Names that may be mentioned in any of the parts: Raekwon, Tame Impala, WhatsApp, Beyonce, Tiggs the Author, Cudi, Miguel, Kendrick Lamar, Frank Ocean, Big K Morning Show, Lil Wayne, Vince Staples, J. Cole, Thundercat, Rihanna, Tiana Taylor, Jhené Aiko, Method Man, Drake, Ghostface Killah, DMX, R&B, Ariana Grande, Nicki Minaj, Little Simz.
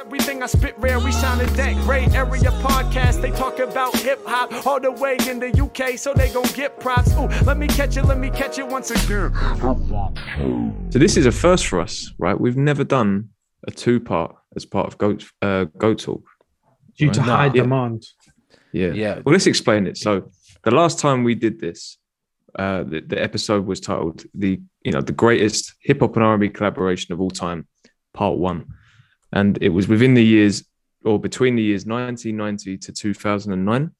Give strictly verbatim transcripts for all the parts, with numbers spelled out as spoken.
Everything I spit rare, we sounded that gray area podcast. They talk about hip-hop all the way in the U K, so they gon' get props. Ooh, let me catch it, let me catch it once again. So this is a first for us, right? We've never done a two-part as part of Go, uh, Go Talk. Due right? to high no. demand. Yeah. yeah. Well, let's explain it. So the last time we did this, uh, the, the episode was titled, the you know, the greatest hip-hop and R and B collaboration of all time, part one. And it was within the years, or between the years nineteen ninety to two thousand nine.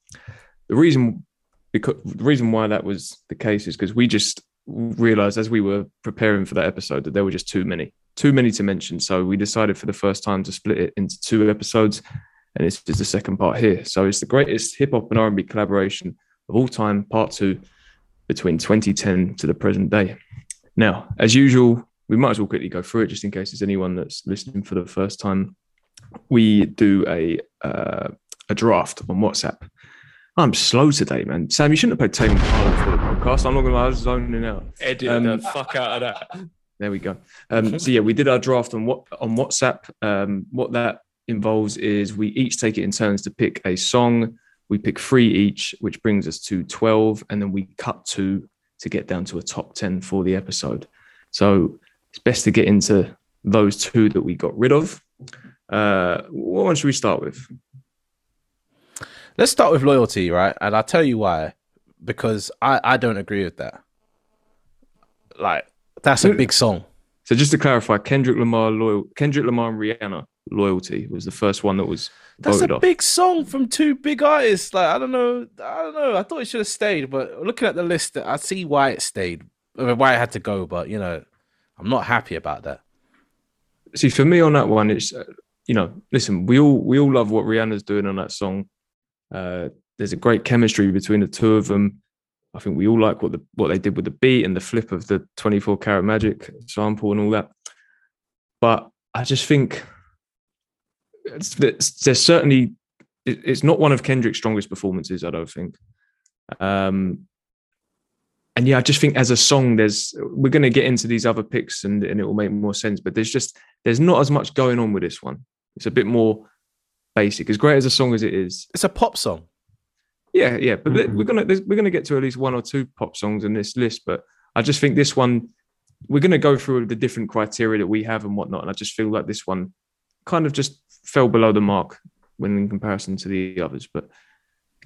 The reason, because the reason why that was the case is because we just realized as we were preparing for that episode that there were just too many, too many to mention. So we decided for the first time to split it into two episodes, and it's just the second part here. So it's the greatest hip hop and R and B collaboration of all time, part two, between twenty ten to the present day. Now, as usual, we might as well quickly go through it just in case there's anyone that's listening for the first time. We do a uh, a draft on WhatsApp. I'm slow today, man. Sam, you shouldn't have played Tame Impala for the podcast. I'm not going to lie, I was zoning out. Edit um, the fuck out of that. There we go. Um, so yeah, we did our draft on what on WhatsApp. Um, what that involves is we each take it in turns to pick a song. We pick three each, which brings us to twelve, and then we cut two to get down to a top ten for the episode. So it's best to get into those two that we got rid of. Uh, what one should we start with? Let's start with loyalty, right? And I'll tell you why. Because I, I don't agree with that. Like, that's a big song. So just to clarify, Kendrick Lamar, loyal, Kendrick Lamar and Rihanna, Loyalty was the first one that was That's voted a off. Big song from two big artists. Like, I don't know. I don't know. I thought it should have stayed. But looking at the list, I see why it stayed. I mean, why it had to go, but, you know, I'm not happy about that. See, for me on that one, it's, uh, you know, listen, we all we all love what Rihanna's doing on that song. Uh, there's a great chemistry between the two of them. I think we all like what the what they did with the beat and the flip of the twenty-four karat Magic sample and all that. But I just think it's, it's, there's certainly, it, it's not one of Kendrick's strongest performances, I don't think. Um And yeah, I just think as a song, there's we're going to get into these other picks and, and it will make more sense. But there's just there's not as much going on with this one. It's a bit more basic. As great as a song as it is, it's a pop song. Yeah, yeah. But mm-hmm. we're gonna we're gonna get to at least one or two pop songs in this list. But I just think this one, we're gonna go through the different criteria that we have and whatnot. And I just feel like this one kind of just fell below the mark when in comparison to the others. But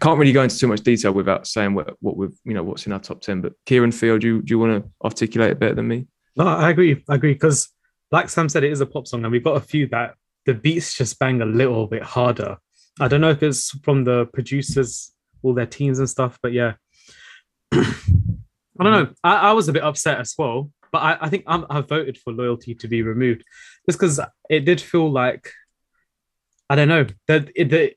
can't really go into too much detail without saying what, what we've, you know, what's in our top ten. But Kieran, Theo, do you, do you want to articulate it better than me? No, I agree. I agree. Because like Sam said, it is a pop song and we've got a few that the beats just bang a little bit harder. I don't know if it's from the producers, all their teams and stuff, but yeah. I don't know. I, I was a bit upset as well, but I, I think I'm, I voted for Loyalty to be removed just because it did feel like, I don't know, that it, the,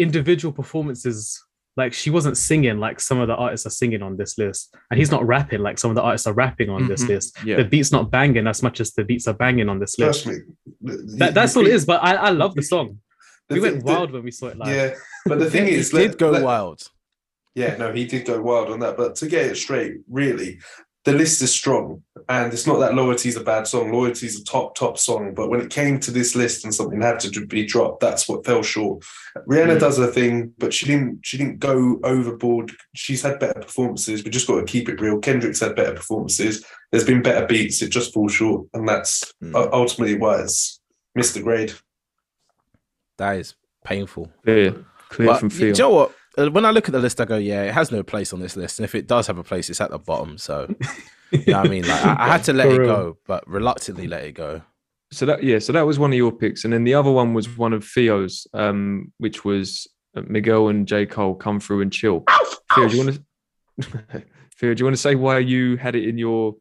individual performances, like she wasn't singing like some of the artists are singing on this list, and he's not rapping like some of the artists are rapping on mm-hmm. this list. Yeah. The beat's not banging as much as the beats are banging on this list. That's, that, that's all it is. But I, I love the song. The we thing, went wild the, when we saw it live. Yeah, but the thing he is, did let, go let, wild. Yeah, no, he did go wild on that. But to get it straight, really, the list is strong, and it's not that Loyalty's a bad song. Loyalty's a top, top song. But when it came to this list and something had to be dropped, that's what fell short. Rihanna yeah. does her thing, but she didn't. She didn't go overboard. She's had better performances. We just got to keep it real. Kendrick's had better performances. There's been better beats. It just falls short, and that's mm. ultimately why it's missed the grade. That is painful. Yeah, clear but from feel. You know what? When I look at the list, I go, yeah, it has no place on this list. And if it does have a place, it's at the bottom. So, you know what I mean? Like, I, I had to let it go, but reluctantly let it go. So that, yeah, so that was one of your picks. And then the other one was one of Theo's, um, which was Miguel and J. Cole, Come Through and Chill. Theo, do you want to Theo, do you want to say why you had it in your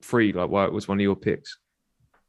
free, like why it was one of your picks?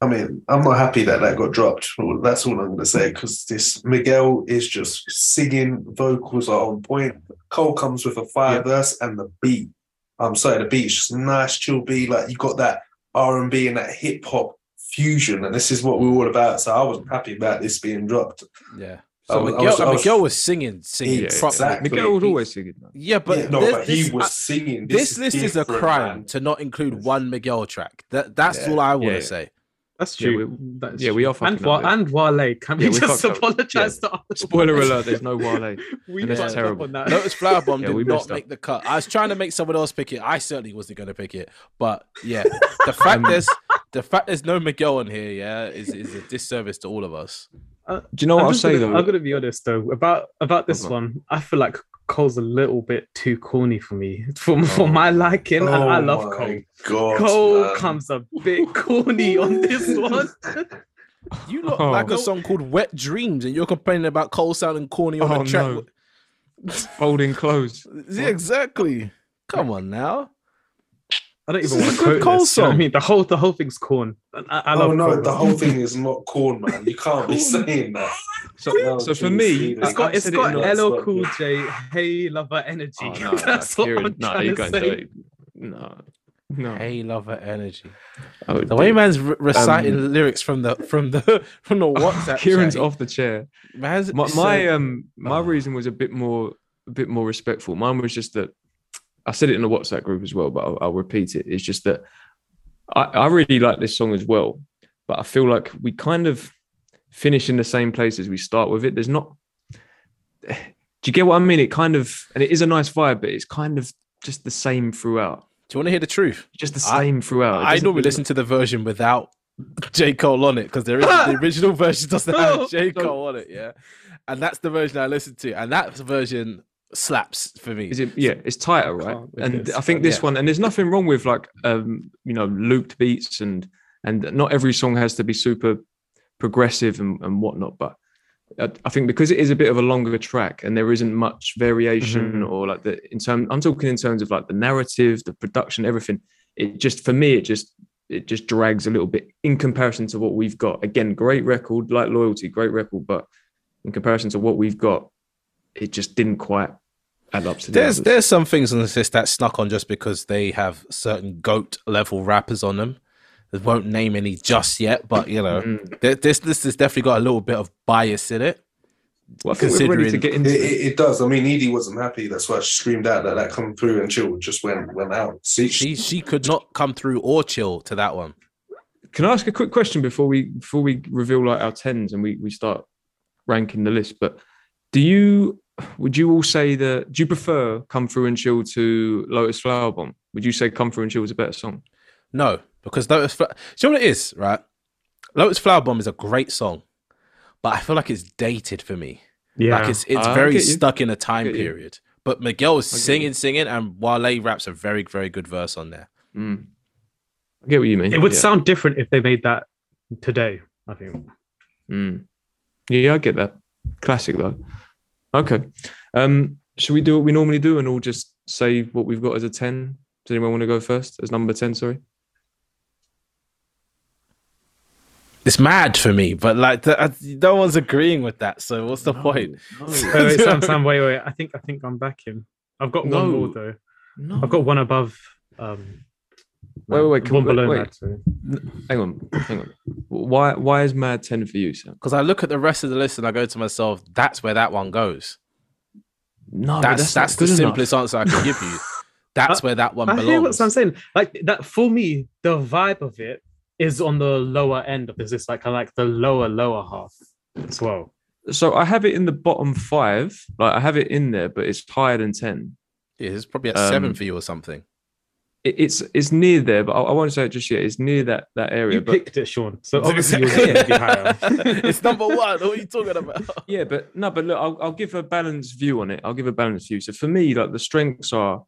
I mean, I'm not happy that that got dropped. That's all I'm going to say, because this Miguel is just singing. Vocals are on point. Cole comes with a fire yeah. verse and the beat. I'm sorry, the beat's just nice, chill beat. Like, you got that R and B and that hip-hop fusion, and this is what we're all about. So I wasn't happy about this being dropped. Yeah. So was, Miguel, I was, I was, Miguel was singing, singing. Exactly. Miguel was always singing. That. Yeah, but, yeah, no, this, but he this, was singing. This, this is list is a crime man. To not include one Miguel track. That That's yeah. all I want to yeah. say. That's true. Yeah, we, that is yeah, true. we are fucking and, up. And Wale. Can we yeah, just apologise yeah. to us? Spoiler alert, there's no Wale. we and fucked terrible. up on that. Notice Flower Bomb yeah, did not make up. the cut. I was trying to make someone else pick it. I certainly wasn't going to pick it. But yeah, the fact there's the fact there's no Miguel on here, yeah, is, is a disservice to all of us. Uh, Do you know what I'm I'll say, gonna, though? I've got to be honest, though. About, about this uh-huh. one, I feel like Cole's a little bit too corny for me, for, oh. for my liking, oh and I love Cole. God, Cole man. comes a bit corny on this one. You look oh. like a song called Wet Dreams, and you're complaining about Cole sounding corny on oh, a track. No. Folding clothes. Yeah, exactly. Come on now. I don't even this want to quote Cole this. Song. You know I mean, the whole the whole thing's corn. I, I love oh no, corn. The whole thing is not corn, man. You can't be saying that. So, no, so for me, it's got it's got it L L Cool J, Hey Lover energy. Oh, no, That's no, what I'm no, trying to say. No, no. Hey Lover energy. Oh, the dude. way man's re- reciting um, lyrics from the from the from the WhatsApp. Oh, Kieran's chat. off the chair. Man's my my, so, um, my oh. reason was a bit more a bit more respectful. Mine was just that. I said it in the WhatsApp group as well, but I'll, I'll repeat it. It's just that I, I really like this song as well, but I feel like we kind of finish in the same place as we start with it. There's not... Do you get what I mean? It kind of... And it is a nice vibe, but it's kind of just the same throughout. Do you want to hear the truth? Just the same I, throughout. I normally listen like... to the version without J. Cole on it, because there is the original version doesn't have J. Cole on it, yeah? And that's the version I listened to. And that version... slaps for me. Is it, yeah, it's tighter, right? Oh, it and is. I think this yeah. one, and there's nothing wrong with like, um, you know, looped beats and and not every song has to be super progressive and, and whatnot. But I, I think because it is a bit of a longer track and there isn't much variation mm-hmm. or like the in terms, I'm talking in terms of like the narrative, the production, everything. It just for me, it just it just drags a little bit in comparison to what we've got. Again, great record, like Loyalty, great record, but in comparison to what we've got, it just didn't quite. The there's others. there's some things on this list that snuck on just because they have certain GOAT level rappers on them. I won't name any just yet, but you know, mm. this this has definitely got a little bit of bias in it. Well, I think we're ready to get into it, it. It does. I mean, Edie wasn't happy. That's why she screamed out that that come through and chill just went went out. See, she she could not come through or chill to that one. Can I ask a quick question before we before we reveal like our tens and we we start ranking the list? But do you? Would you all say that? Do you prefer "Come Through and Chill" to "Lotus Flower Bomb"? Would you say "Come Through and Chill" is a better song? No, because Lotus. Fla- Do you know what it is, right? "Lotus Flower Bomb" is a great song, but I feel like it's dated for me. Yeah, like it's it's I very stuck in a time period. But Miguel is singing, singing, and Wale raps a very, very good verse on there. Mm. I get what you mean. It would yeah. sound different if they made that today. I think. Mm. Yeah, I get that. Classic though. Okay. Um, should we do what we normally do and all just say what we've got as a ten? Does anyone want to go first? As number ten, sorry. It's mad for me, but like the, I, no one's agreeing with that. So what's the no, point? No. wait, wait, Sam, Sam, wait, wait. I think I think I'm back in. I've got no, one more though. No. I've got one above. Um, wait, wait, wait. Can one we, below wait. Mad, sorry. Hang on, hang on. Why why is Mad ten for you, Sam? Because I look at the rest of the list and I go to myself, that's where that one goes. No, that's that's, that's the enough. simplest answer I can give you. That's I, where that one belongs. I hear what I'm saying. Like that for me, the vibe of it is on the lower end of this. It's like I like the lower lower half as well. So I have it in the bottom five. Like I have it in there, but it's higher than ten. Yeah, it's probably at um, seven for you or something. It's it's near there, but I, I won't say it just yet. It's near that, that area. You but... picked it, Sean. So obviously you're going to be higher. It's number one. What are you talking about? Yeah, but no, but look, I'll, I'll give a balanced view on it. I'll give a balanced view. So for me, like the strengths are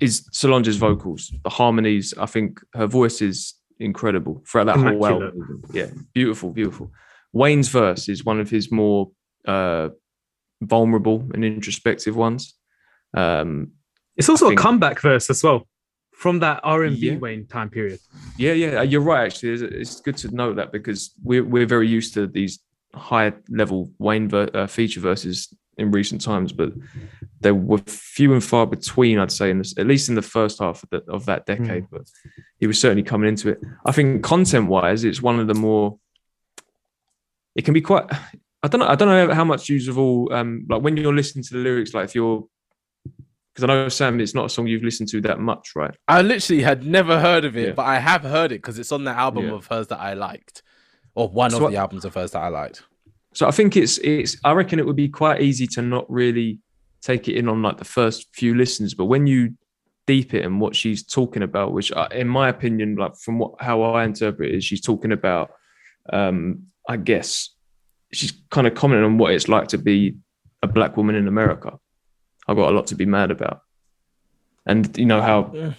is Solange's vocals, the harmonies. I think her voice is incredible throughout that whole album. Yeah, beautiful, beautiful. Wayne's verse is one of his more uh, vulnerable and introspective ones. Um, it's also think... a comeback verse as well. From that R and B yeah. Wayne time period. Yeah, yeah, you're right, actually. It's good to know that because we're, we're very used to these high-level Wayne ver- uh, feature verses in recent times, but there were few and far between, I'd say, in this, at least in the first half of, the, of that decade, mm. but he was certainly coming into it. I think content-wise, it's one of the more... It can be quite... I don't know, I don't know how much use of all... Um, like when you're listening to the lyrics, like if you're... Because I know, Sam, it's not a song you've listened to that much, right? I literally had never heard of it, yeah. but I have heard it because it's on the album yeah. of hers that I liked, or one so of I, the albums of hers that I liked. So I think it's, it's, I reckon it would be quite easy to not really take it in on like the first few listens, but when you deep it and what she's talking about, which I, in my opinion, like from what, how I interpret it, is she's talking about, um, I guess, she's kind of commenting on what it's like to be a black woman in America. I've got a lot to be mad about. And you know how yeah.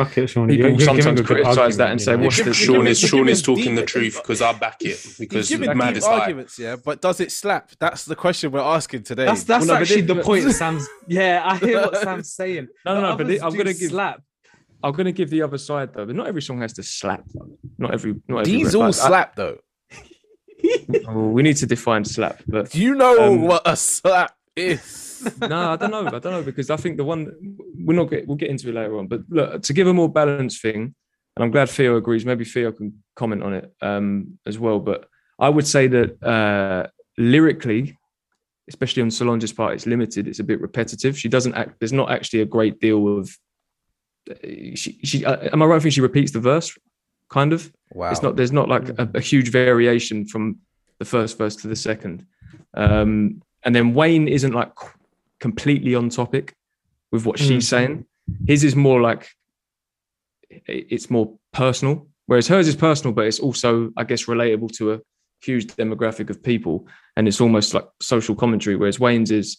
okay, Sean, people you're sometimes criticise that and say, what's this? Sean is Sean is talking the truth because I back it. Because you're giving deep arguments, yeah, but does it slap? That's the question we're asking today. That's, that's well, no, actually the point Sam's... Yeah, I hear what Sam's saying. No, no, no, but I'm going to give... slap. I'm going to give the other side, though. But not every song has to slap, though. Not every... Not every These all slap, I... though. Oh, we need to define slap, but... Do you know um, what a slap is? No, I don't know. I don't know because I think the one we're not get, we'll get into it later on. But look, to give a more balanced thing, and I'm glad Theo agrees. Maybe Theo can comment on it um, as well. But I would say that uh, lyrically, especially on Solange's part, it's limited. It's a bit repetitive. She doesn't act. There's not actually a great deal of. She, she uh, am I right? I think she repeats the verse, kind of. Wow. It's not. There's not like a, a huge variation from the first verse to the second, um, and then Wayne isn't like completely on topic with what she's mm. saying. His is more like, it's more personal, whereas hers is personal, but it's also, I guess, relatable to a huge demographic of people. And it's almost like social commentary, whereas Wayne's is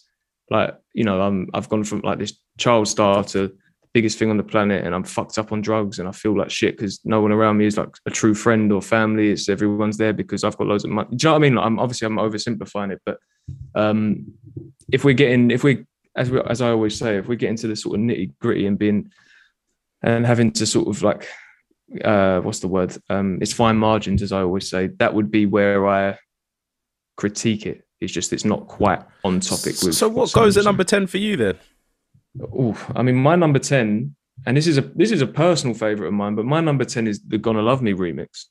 like, you know, I'm, I've gone from like this child star to the biggest thing on the planet and I'm fucked up on drugs and I feel like shit because no one around me is like a true friend or family. It's everyone's there because I've got loads of money. Do you know what I mean? Like, I'm obviously, I'm oversimplifying it, but um, if we're getting, if we, as we, as I always say, if we get into the sort of nitty gritty and being, and having to sort of like, uh, what's the word? Um, it's fine margins, as I always say. That would be where I critique it. It's just, it's not quite on topic. With so what goes at number ten for you then? Oh, I mean, my number ten, and this is a, this is a personal favorite of mine, but my number ten is the Gonna Love Me remix.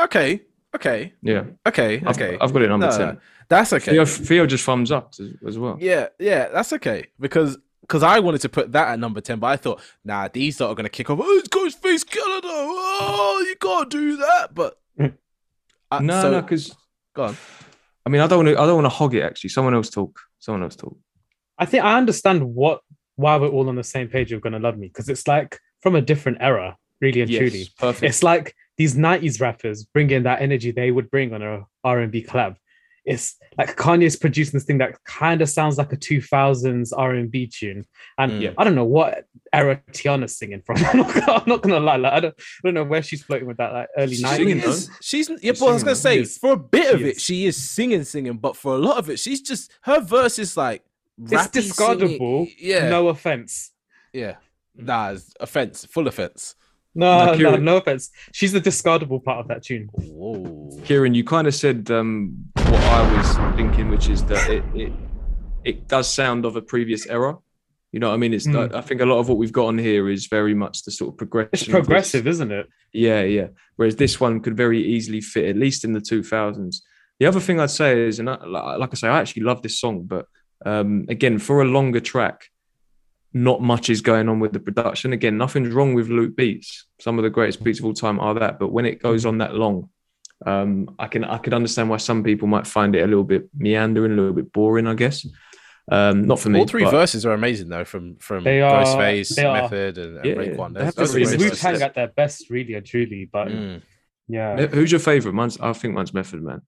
Okay. Okay. Yeah. Okay. I've, okay. I've got it number no, ten. That's okay. Theo, Theo just thumbs up as, as well. Yeah. Yeah. That's okay because because I wanted to put that at number ten, but I thought, nah, these are going to kick off. Oh, it's Ghostface Killah. Oh, you can't do that. But uh, no, so, no, because go on. I mean, I don't want to. I don't want to hog it. Actually, someone else talk. Someone else talk. I think I understand what why we're all on the same page. You're Gonna Love Me because it's like from a different era, really and yes, truly. Perfect. It's like these nineties rappers bring in that energy they would bring on a R and B collab. It's like Kanye's producing this thing that kind of sounds like a two thousands R and B tune. And mm. I don't know what era Tiana's singing from. I'm not, I'm not going to lie. Like, I, don't, I don't know where she's floating with that like, early she's nineties. Singing, she's, she's, yeah, she's but singing, I was going to say, for a bit she of it, is. she is singing, singing. But for a lot of it, she's just, her verse is like, rappy, it's discardable. Yeah. No offense. Yeah. Nah, it's offense. Full offense. No, no, Kieran, no, no offense. She's the discardable part of that tune. Whoa, Kieran, you kind of said um, what I was thinking, which is that it, it it does sound of a previous era. You know what I mean? It's mm. I think a lot of what we've got on here is very much the sort of progression. It's progressive, isn't it? Yeah, yeah. Whereas this one could very easily fit, at least in the two thousands. The other thing I'd say is, and I, like I say, I actually love this song, but um, again, for a longer track, not much is going on with the production. Again, nothing's wrong with loop beats. Some of the greatest beats of all time are that, but when it goes on that long, um, I can I could understand why some people might find it a little bit meandering, a little bit boring, I guess. Um, not for me. All three but... verses are amazing though, from from Ghostface, Method, and, and yeah, Raekwon. Yeah, those those Wu Tang at their best, really and truly. But mm. yeah, who's your favorite? Mine's I think mine's Method Man.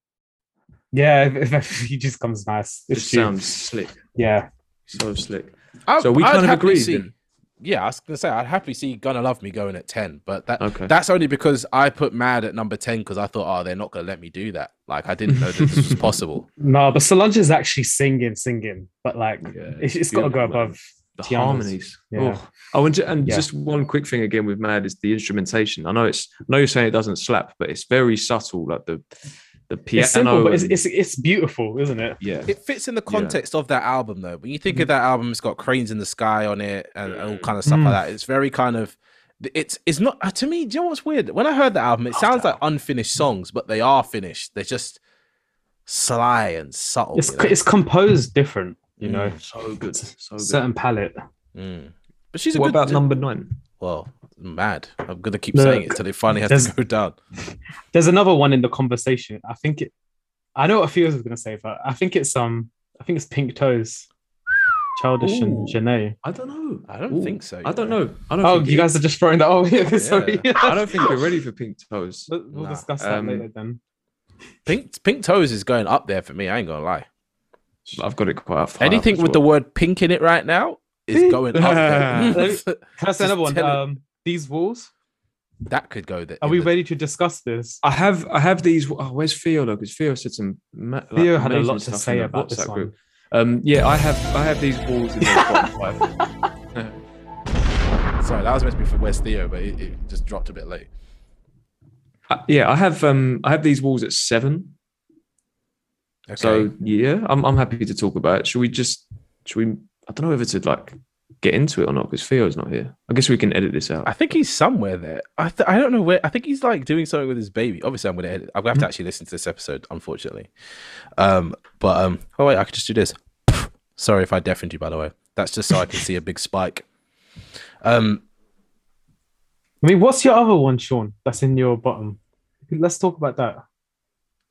Yeah, if, if he just comes nice. It sounds slick. Yeah, so slick. I, so we I'd kind of agree. See, then. Yeah, I was gonna say I'd happily see Gonna Love Me going at ten, but that okay. that's only because I put Mad at number ten because I thought, oh, they're not gonna let me do that. Like I didn't know that this was possible. No, but Solange is actually singing, singing, but like yeah, it's, it's got to go above the Tiana's. Harmonies. Yeah. Oh, oh, and, and yeah. just one quick thing again with Mad is the instrumentation. I know it's, I know you're saying it doesn't slap, but it's very subtle, like the. The piano, it's simple, but it's, it's it's beautiful, isn't it? Yeah, it fits in the context yeah. of that album, though. When you think mm. of that album, it's got Cranes in the Sky on it and, and all kind of stuff mm. like that. It's very kind of, it's it's not uh, to me. Do you know what's weird? When I heard that album, it oh, sounds that. like unfinished songs, but they are finished. They're just sly and subtle. It's you know? it's composed different, you know. Mm. So good, so good. Certain palette. Mm. But she's a what good... What about number nine? Well, mad. I'm going to keep no, saying it until it finally has to go down. There's another one in the conversation. I think it... I know what Fios was going to say, but I think it's um, I think it's Pink Toes. Childish Ooh. And Jhené. I don't know. I don't Ooh. Think so. I don't know. know. I don't oh, think you it... guys are just throwing that over here. Sorry. Yeah. I don't think we're ready for Pink Toes. We'll, we'll nah. discuss that um, later then. Pink Pink Toes is going up there for me. I ain't going to lie. I've got it quite far. Anything with well. the word pink in it right now is going up there. Can I say another one? Um, These Walls. That could go there. Are we the... ready to discuss this? I have I have these. Oh, where's Theo? Look, because Theo said some. Ma- Theo like, had a lot to say about WhatsApp this one. Group. Um, yeah, I have I have these walls in the Spotify. Sorry, that was meant to be for Where's Theo, but it, it just dropped a bit late. Uh, yeah, I have um I have these walls at seven. Okay. So yeah, I'm I'm happy to talk about it. Should we just? Should we? I don't know if it's like. Get into it or not, because Theo's not here. I guess we can edit this out. I think he's somewhere there. I th- I don't know where. I think he's like doing something with his baby. Obviously, I'm gonna edit. I'm gonna have to actually listen to this episode, unfortunately. Um, but um, oh wait, I could just do this. Sorry if I deafened you, by the way. That's just so I can see a big spike. Um, I mean, what's your other one, Sean? That's in your bottom. Let's talk about that.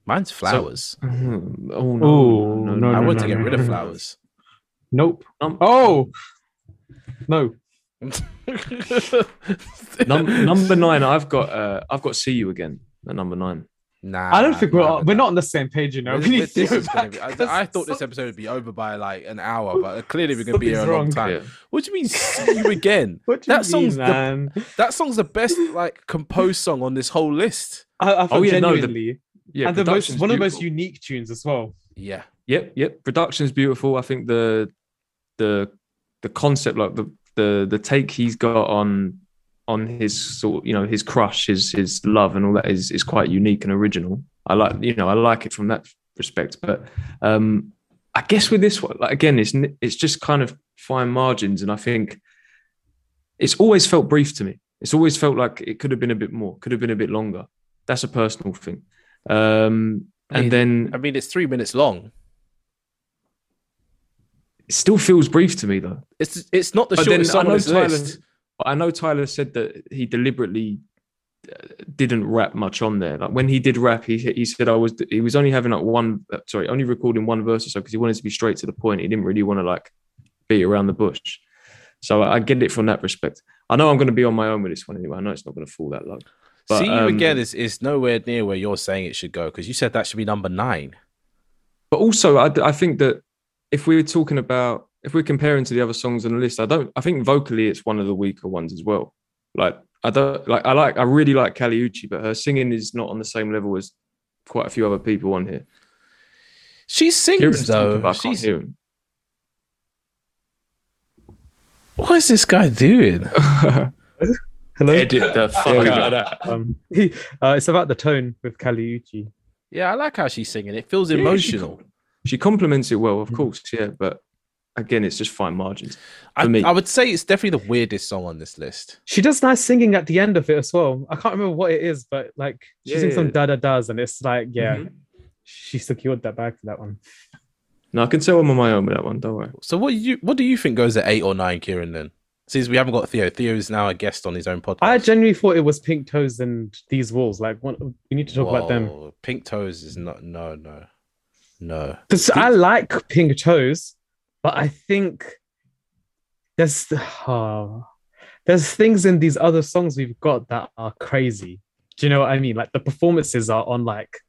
Mine's flowers. So, mm, oh no, Ooh, no, no, no! I want no, to get no, rid no, of flowers. Nope. Um, oh. No. Num- number nine, I've got uh, I've got See You Again at number nine. Nah, I don't think we're all, we're not on the same page, you know. This, we need this to is be, I, I thought this episode would be over by like an hour, but clearly we're gonna be here a long time. Here. What do you mean See You Again? What do you that mean, song's man? The, that song's the best like composed song on this whole list. I, I oh yeah, genuinely. No, the, yeah, and the most one beautiful. Of the most unique tunes as well. Yeah. Yep. Yep. Production's beautiful. I think the the. The concept, like the, the the take he's got on on his sort, you know, his crush, his his love, and all that is is quite unique and original. I like, you know, I like it from that respect. But um, I guess with this one, like, again, it's it's just kind of fine margins, and I think it's always felt brief to me. It's always felt like it could have been a bit more, could have been a bit longer. That's a personal thing. Um, and I mean, then I mean, it's three minutes long. It still feels brief to me, though. It's it's not the but shortest song on his list. I know Tyler said that he deliberately didn't rap much on there. Like when he did rap, he he said I was he was only having like one sorry only recording one verse or so because he wanted to be straight to the point. He didn't really want to like beat around the bush. So I get it from that respect. I know I'm going to be on my own with this one anyway. I know it's not going to fall that low. But, See You um, Again is is nowhere near where you're saying it should go because you said that should be number nine. But also, I I think that. If we were talking about, if we're comparing to the other songs on the list, I don't, I think vocally it's one of the weaker ones as well. Like, I don't, like, I like, I really like Kali Uchis, but her singing is not on the same level as quite a few other people on here. She sings Kieran's though. Talking, She's... Hear him. What is this guy doing? Hello? Edit the fuck out of that. Um, he, uh, it's about the tone with Kali Uchis. Yeah, I like how she's singing. It feels emotional. She compliments it well, of course, yeah. But again, it's just fine margins. For I, me. I would say it's definitely the weirdest song on this list. She does nice singing at the end of it as well. I can't remember what it is, but like she yeah, sings yeah. some da da da's, and it's like, yeah, mm-hmm. she secured that bag for that one. No, I can tell I'm on my own with that one. Don't worry. So what you what do you think goes at eight or nine, Kieran? Then since we haven't got Theo, Theo is now a guest on his own podcast. I genuinely thought it was Pink Toes and These Walls. Like, what, we need to talk Whoa, about them. Pink Toes is not. No, no. No, because I like Pink Toes, but I think there's oh, there's things in these other songs we've got that are crazy. Do you know what I mean? Like the performances are on like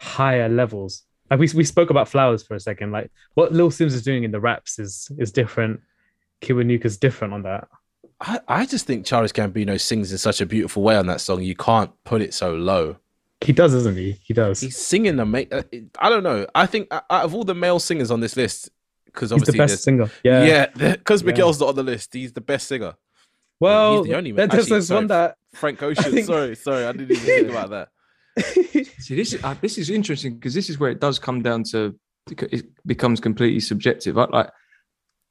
higher levels. Like we we spoke about Flowers for a second. Like what Lil Simz is doing in the raps is is different. Kiwanuka's different on that. I, I just think Childish Gambino sings in such a beautiful way on that song. You can't put it so low. He does, doesn't he? He does. He's singing the mate. I don't know. I think out of all the male singers on this list, because obviously he's the best singer. Yeah, yeah. Because Miguel's yeah. not on the list, he's the best singer. Well, he's the only man. There's this one that Frank Ocean. Think... Sorry, sorry, I didn't even think about that. See, this is uh, this is interesting because this is where it does come down to it becomes completely subjective. I, like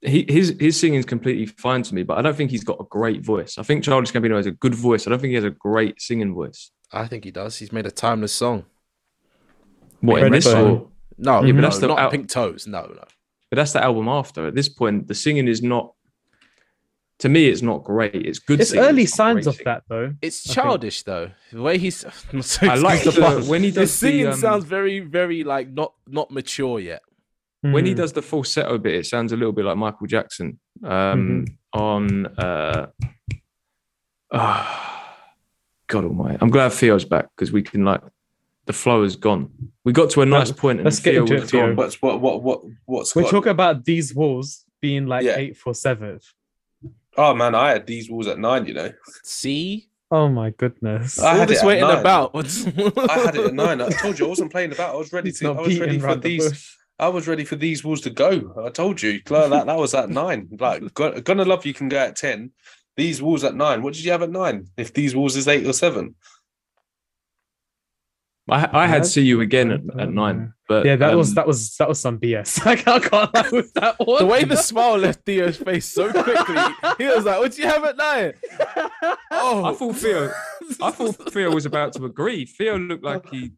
he, his his singing is completely fine to me, but I don't think he's got a great voice. I think Childish Gambino has a good voice. I don't think he has a great singing voice. I think he does. He's made a timeless song. What, in this song? No, yeah, but no, that's the not al- Pink Toes. No, no. But that's the album after. At this point, the singing is not to me, it's not great. It's good. It's singing, early it's signs of that, though. It's childish, though. The way he's. So I like the part when he does. His singing the, um, sounds very, very like not not mature yet. When mm. he does the falsetto bit, it sounds a little bit like Michael Jackson um, mm-hmm. on. Uh, oh, God Almighty! I'm glad Theo's back because we can like the flow is gone. We got to a nice point and Let's Theo was gone. But what what what what's we're got... talking about these walls being like yeah. eighth or seventh. Oh man, I had these walls at nine, you know. See? Oh my goodness. I had this waiting about. I had it at nine. I told you I wasn't playing about. I was ready to I was ready for these. I was ready for these walls to go. I told you. That, that was at nine. Like Gonna Love You Can Go at ten. These walls at nine. What did you have at nine? If these walls is eight or seven. I, I had See You Again at, at nine, but yeah, that um, was that was that was some B S. I can't, I can't lie with that one. The way the smile left Theo's face so quickly, he was like, "What do you have at nine?" Oh, I thought Theo, I thought Theo was about to agree. Theo looked like he.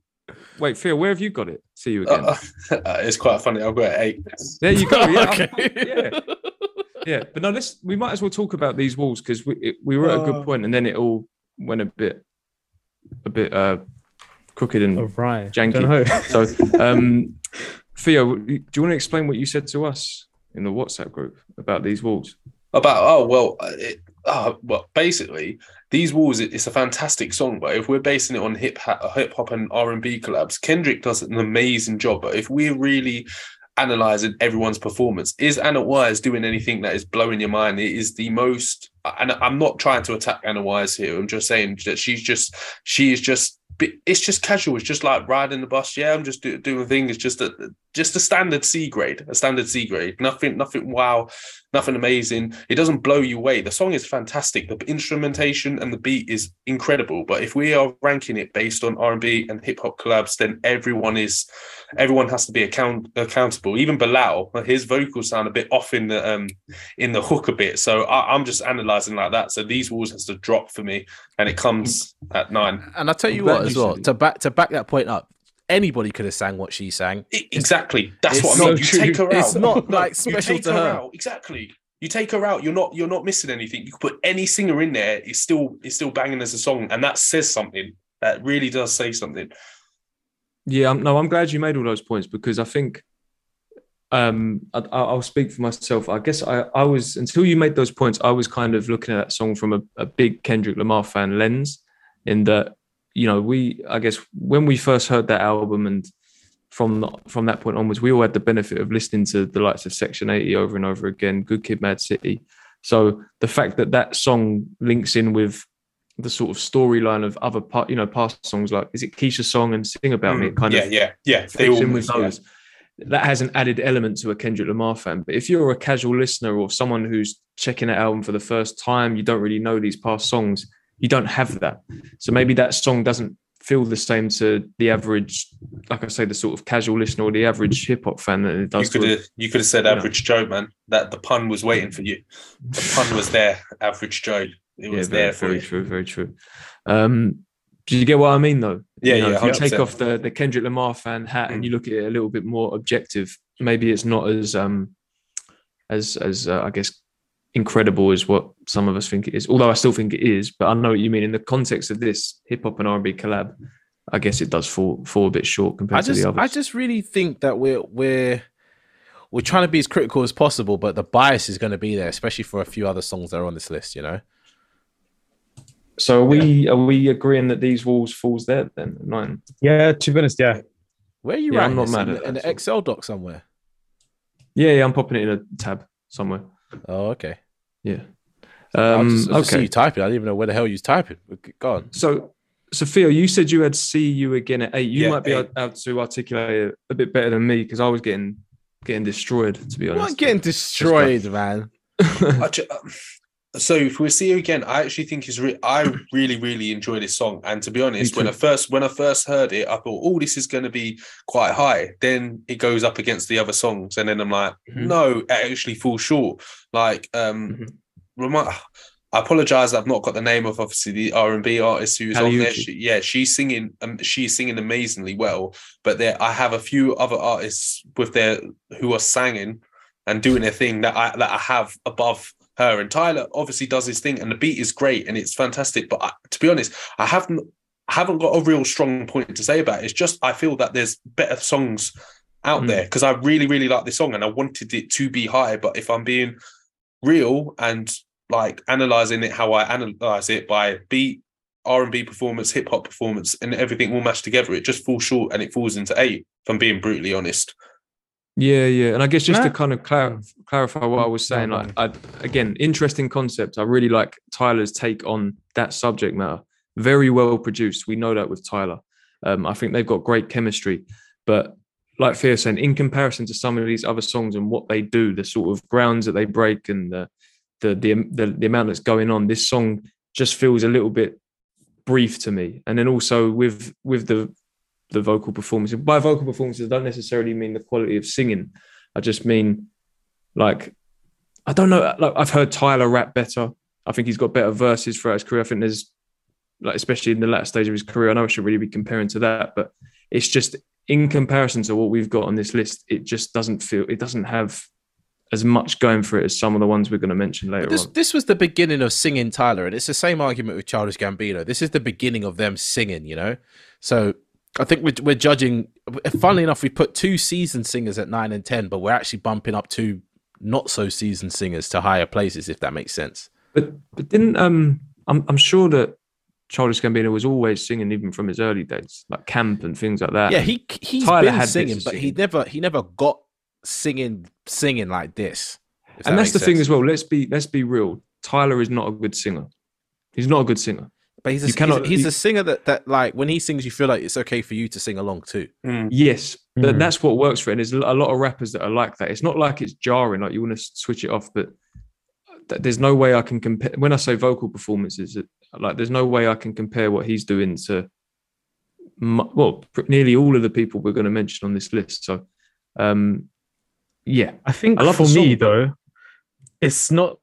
Wait, Theo, where have you got it? See You Again. Uh, uh, it's quite funny. I've got it at eight. There you go. Yeah, okay. yeah, yeah. But no, let's. We might as well talk about these walls because we it, we were at a good point, and then it all went a bit, a bit. uh crooked and oh, right. janky. So, um, Theo, do you want to explain what you said to us in the WhatsApp group about these walls? About, oh, well, it, oh, well basically, These Walls, it, it's a fantastic song, but if we're basing it on hip-hop hip hop and R and B collabs, Kendrick does an amazing job. But if we're really analysing everyone's performance, is Anna Wise doing anything that is blowing your mind? It is the most... And I'm not trying to attack Anna Wise here. I'm just saying that she's just... She is just... It's just casual. It's just like riding the bus. Yeah, I'm just do, doing things. It's just a just a standard C grade, a standard C grade. Nothing, nothing. Wow, nothing amazing. It doesn't blow you away. The song is fantastic. The instrumentation and the beat is incredible. But if we are ranking it based on R and B and hip hop collabs, then everyone is everyone has to be account, accountable. Even Bilal, his vocals sound a bit off in the um in the hook a bit. So I, I'm just analysing like that. So These Walls has to drop for me, and it comes at nine. And I tell you what. As well, to back to back that point up, anybody could have sang what she sang. It, exactly, that's what I mean. So you take her out. It's not no, like special to her. her. Out. Exactly, you take her out. You're not. You're not missing anything. You could put any singer in there. It's still. It's still banging as a song, and that says something. That really does say something. Yeah. I'm, no, I'm glad you made all those points because I think, um, I, I'll speak for myself. I guess I, I was until you made those points. I was kind of looking at that song from a, a big Kendrick Lamar fan lens, in that. You know, we, I guess, when we first heard that album and from the, from that point onwards, we all had the benefit of listening to the likes of Section eighty over and over again, Good Kid, Mad City. So the fact that that song links in with the sort of storyline of other, part, you know, past songs like, is it Keisha's song and Sing About mm, Me? It kind yeah, of yeah, yeah. They all, in with yeah. those. That has an added element to a Kendrick Lamar fan. But if you're a casual listener or someone who's checking that album for the first time, you don't really know these past songs, you don't have that. So maybe that song doesn't feel the same to the average, like I say, the sort of casual listener or the average hip-hop fan that it does. You could, have, a, you could have said Average Joe, man. That the pun was waiting for you. The pun was there, Average Joe. It was yeah, very, there for very you. True, very true. Um, do you get what I mean, though? Yeah, you know, yeah. If you take off the, the Kendrick Lamar fan hat mm. and you look at it a little bit more objective, maybe it's not as, um, as, as uh, I guess, incredible is what some of us think it is, although I still think it is, but I know what you mean. In the context of this hip-hop and R and B collab, I guess it does fall fall a bit short compared I just, to the others. I just really think that we're we're we're trying to be as critical as possible, but the bias is going to be there, especially for a few other songs that are on this list, you know. So are we are we agreeing that These Walls falls there then at nine? Yeah, to be honest, yeah. Where are you yeah, I'm not mad in, at in an Excel doc somewhere? Yeah, yeah, I'm popping it in a tab somewhere. Oh, okay. Yeah. Um, I just, I just okay. See you typing. I didn't even know where the hell you was typing. Go on. So, Sophia, you said you had See You Again at eight. You yeah, might be eight. Able to articulate it a bit better than me because I was getting getting destroyed, to be honest. You're not getting destroyed, man. So if we See You Again, I actually think is re- I really, really enjoy this song. And to be honest, when I first when I first heard it, I thought, oh, this is going to be quite high. Then it goes up against the other songs. And then I'm like, mm-hmm. no, it actually falls short. Like, um, mm-hmm. remind- I apologize. I've not got the name of obviously the R and B artist who's Kali on there. She, yeah, she's singing. Um, she's singing amazingly well. But there, I have a few other artists with their who are singing and doing their thing that I that I have above her. And Tyler obviously does his thing, and the beat is great and it's fantastic. But I, to be honest, I haven't I haven't got a real strong point to say about it. It's just I feel that there's better songs out mm-hmm. there, because I really, really like this song and I wanted it to be high. But if I'm being real and like analysing it how I analyse it by beat, R and B performance, hip-hop performance, and everything all mashed together, it just falls short and it falls into eight, if I'm being brutally honest. Yeah, yeah. And I guess just nah. to kind of clar- clarify what I was saying, like, I, again, interesting concept. I really like Tyler's take on that subject matter. Very well produced. We know that with Tyler. Um, I think they've got great chemistry. But like Fia saying, in comparison to some of these other songs and what they do, the sort of grounds that they break and the the the, the, the amount that's going on, this song just feels a little bit brief to me. And then also with with the the vocal performances. By vocal performances, I don't necessarily mean the quality of singing. I just mean, like, I don't know. Like, I've heard Tyler rap better. I think he's got better verses throughout his career. I think there's, like, especially in the latter stage of his career, I know I should really be comparing to that, but it's just in comparison to what we've got on this list, it just doesn't feel, it doesn't have as much going for it as some of the ones we're going to mention later this, on. This was the beginning of singing Tyler, and it's the same argument with Childish Gambino. This is the beginning of them singing, you know? So I think we're, we're judging... Funnily enough, we put two seasoned singers at nine and ten, but we're actually bumping up two not-so-seasoned singers to higher places, if that makes sense. But but didn't... um I'm I'm sure that Childish Gambino was always singing, even from his early days, like Camp and things like that. Yeah, he, he's Tyler been had singing, but singing. he never he never got... singing singing like this, and that that's the sense. thing as well. Let's be let's be real, Tyler is not a good singer. He's not a good singer, but he's a, you cannot, he's, he's you, a singer that that like when he sings you feel like it's okay for you to sing along too. Mm. Yes, mm. But that's what works for it, and there's a lot of rappers that are like that. It's not like it's jarring, like you want to switch it off, but there's no way I can compare. When I say vocal performances, like there's no way I can compare what he's doing to well nearly all of the people we're going to mention on this list. So um yeah, I think I for me though, it's not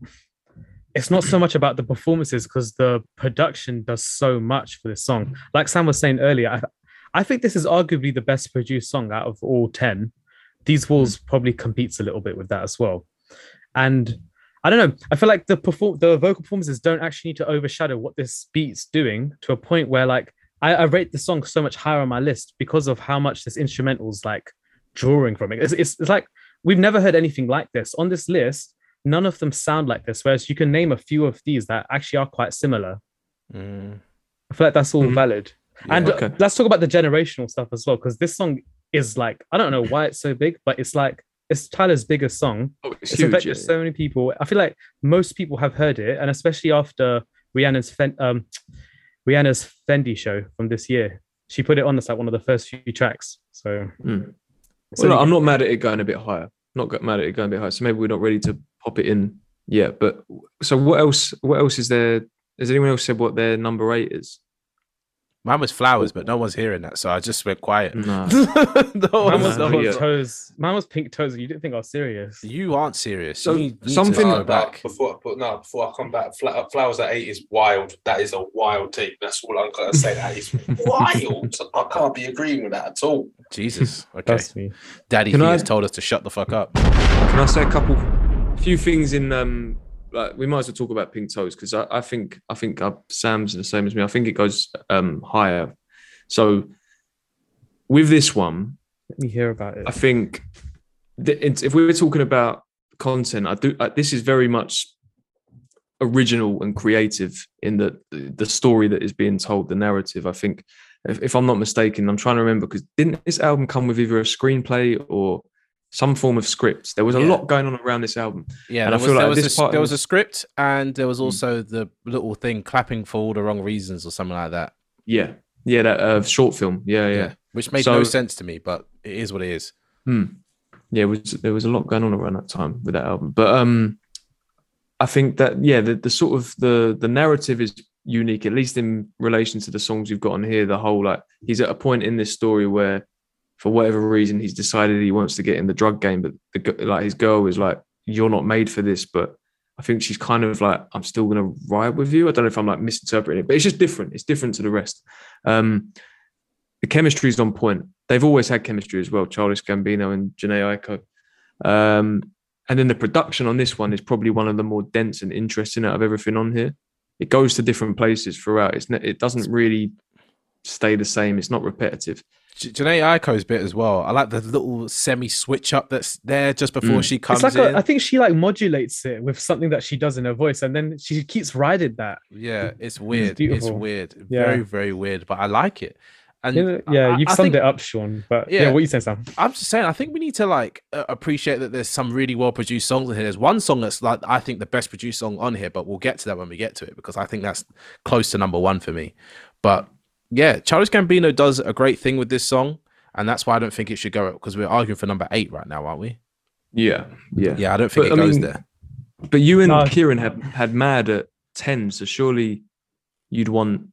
it's not so much about the performances, because the production does so much for this song. Like Sam was saying earlier, I, I think this is arguably the best produced song out of all ten. These Walls probably competes a little bit with that as well. And I don't know, I feel like the perform the vocal performances don't actually need to overshadow what this beat's doing, to a point where like I, I rate the song so much higher on my list because of how much this instrumental's like drawing from it. It's it's, it's like we've never heard anything like this. On this list, none of them sound like this, whereas you can name a few of these that actually are quite similar. Mm. I feel like that's all mm-hmm. valid. Yeah, and okay. let's talk about the generational stuff as well, because this song is like, I don't know why it's so big, but it's like, it's Tyler's biggest song. Oh, it's it's huge, affected yeah. so many people. I feel like most people have heard it, and especially after Rihanna's, Fen- um, Rihanna's Fendi show from this year. She put it on as like one of the first few tracks. So... Mm. So well, no, I'm not mad at it going a bit higher. Not mad at it going a bit higher. So maybe we're not ready to pop it in yet. But so what else? What else is there? Has anyone else said what their number eight is? Mine was Flowers, but no one's hearing that, so I just went quiet. Nah. no Mine was no Pink Toes. Mine was Pink Toes. You didn't think I was serious. You aren't serious. So you something to back before. I put, no, before I come back, Flowers at eight is wild. That is a wild take. That's all I'm gonna say. That is wild. I can't be agreeing with that at all. Jesus. Okay. Me. Daddy can he I, has told us to shut the fuck up. Can I say a couple, a few things in? Um, Like we might as well talk about Pink Toes, because I, I think I think uh, Sam's the same as me. I think it goes um, higher. So with this one, let me hear about it. I think th- if we were talking about content, I do. I, this is very much original and creative in the the story that is being told, the narrative. I think, if, if I'm not mistaken, I'm trying to remember, because didn't this album come with either a screenplay or some form of script? There was a yeah. lot going on around this album. Yeah, and I was, feel like there was, this a, part there was a script, and there was also the little thing clapping for all the wrong reasons or something like that. Yeah, yeah, that uh, short film. Yeah, yeah, yeah. Which made so, no sense to me, but it is what it is. Hmm. Yeah, it was, there was a lot going on around that time with that album, but um, I think that yeah, the, the sort of the the narrative is unique, at least in relation to the songs you've got on here. The whole like he's at a point in this story where, for whatever reason, he's decided he wants to get in the drug game, but the, like his girl is like, "You're not made for this." But I think she's kind of like, "I'm still going to ride with you." I don't know if I'm like misinterpreting it, but it's just different. It's different to the rest. Um, the chemistry is on point. They've always had chemistry as well, Childish Gambino and Jhené Aiko. Um, And then the production on this one is probably one of the more dense and interesting out of everything on here. It goes to different places throughout. It's it doesn't really stay the same. It's not repetitive. Jhené Aiko's bit as well. I like the little semi switch up that's there just before mm. she comes it's like in. A, I think she like modulates it with something that she does in her voice, and then she keeps riding that. Yeah, it's weird. It's, it's weird. Yeah. Very, very weird. But I like it. And yeah, yeah you've I, I summed think, it up, Sean. But yeah, yeah what are you saying, Sam? I'm just saying, I think we need to like uh, appreciate that there's some really well produced songs in here. There's one song that's like I think the best produced song on here, but we'll get to that when we get to it because I think that's close to number one for me. But yeah, Childish Gambino does a great thing with this song, and that's why I don't think it should go up because we're arguing for number eight right now, aren't we? Yeah, yeah, yeah. I don't think but, it I goes mean, there. But you and no. Kieran had had Mad at ten, so surely you'd want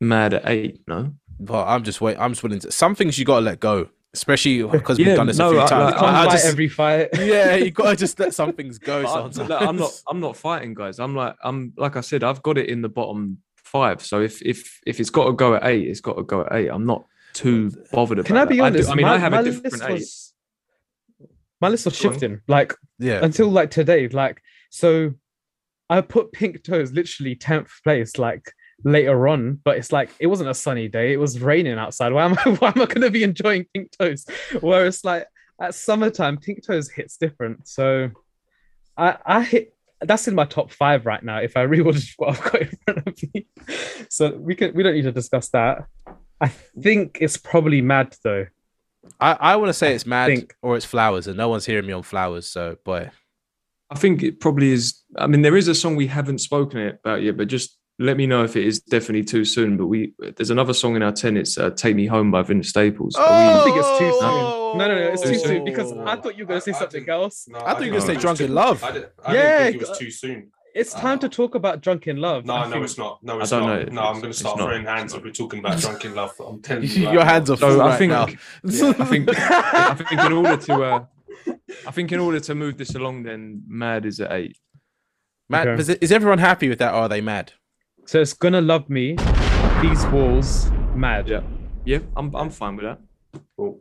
Mad at eight, no? Well, I'm just wait. I'm just willing to. Some things you gotta let go, especially because yeah, we've done this no, a few I, times. Like, I fight just, every fight. Yeah, you gotta just let some things go. Sometimes. I, I'm not. I'm not fighting, guys. I'm like. I'm like I said. I've got it in the bottom five. So if if if it's got to go at eight, it's got to go at eight. I'm not too bothered about. Can I be that. honest? I, do, I mean, my, I have a different eight. Was, my list was shifting, like yeah, until like today. Like so, I put Pink Toes literally tenth place, like. Later on, but it's like it wasn't a sunny day, it was raining outside. Why am I why am I gonna be enjoying Pink Toes? Whereas like at summertime, Pink Toes hits different. So I I hit that's in my top five right now if I rewatch what I've got in front of me. So we can we don't need to discuss that. I think it's probably Mad though. I, I wanna say I it's Mad think. or it's Flowers, and no one's hearing me on Flowers, so boy. I think it probably is. I mean, there is a song we haven't spoken about yet, but just let me know if it is definitely too soon, but we there's another song in our ten. It's uh, "Take Me Home" by Vince Staples. Oh, we... I don't think it's too soon. No, no, no, it's too soon because I thought you were going to say I, something I else. No, I, I thought you were going to say "Drunk in Love." I didn't, I yeah, didn't think it was too soon. It's time uh, to talk about "Drunk in Love." No, no, think. it's not. No, it's I don't not. Know. No, I'm going to start throwing hands if we're talking about "Drunk in Love." I'm telling you, your hands are full right now. I think I think in order to uh, I think in order to move this along, then Mad is at eight. Mad, is everyone happy with that? Or are they mad? So it's Gonna Love Me, These Walls, Mad. Yeah, yeah, I'm I'm fine with that. Cool.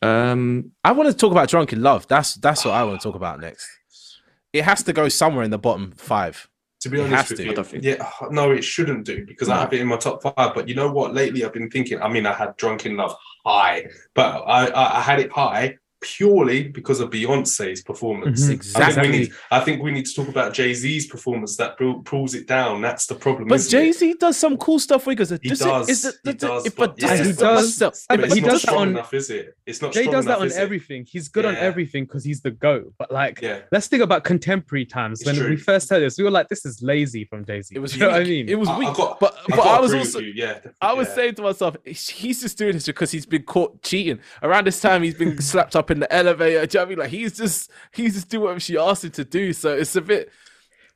Um, I want to talk about Drunk in Love. That's that's what I want to talk about next. It has to go somewhere in the bottom five. To be honest with you, yeah, no, it shouldn't do because no. I have it in my top five. But you know what? Lately, I've been thinking. I mean, I had Drunk in Love high, but I I, I had it high purely because of Beyonce's performance. Mm-hmm. Exactly. I think, we need, I think we need to talk about Jay-Z's performance that pulls it down. That's the problem. But Jay-Z does some cool stuff. He does. He does. He does. But he does. He does that on. Enough, is it? It's not. Jay does enough, that on everything. It? He's good yeah. on everything because he's the GOAT. But like, yeah. let's think about contemporary times. It's when true. we first heard this, we were like, "This is lazy from Jay-Z." It was. You know what I mean? It was weak. I, I got, but I, but I was also. You, yeah. I was yeah. saying to myself, he's just doing this because he's been caught cheating. Around this time, he's been slapped up in the elevator. Do you know what I mean? Like he's just he's just doing what she asked him to do. So it's a bit.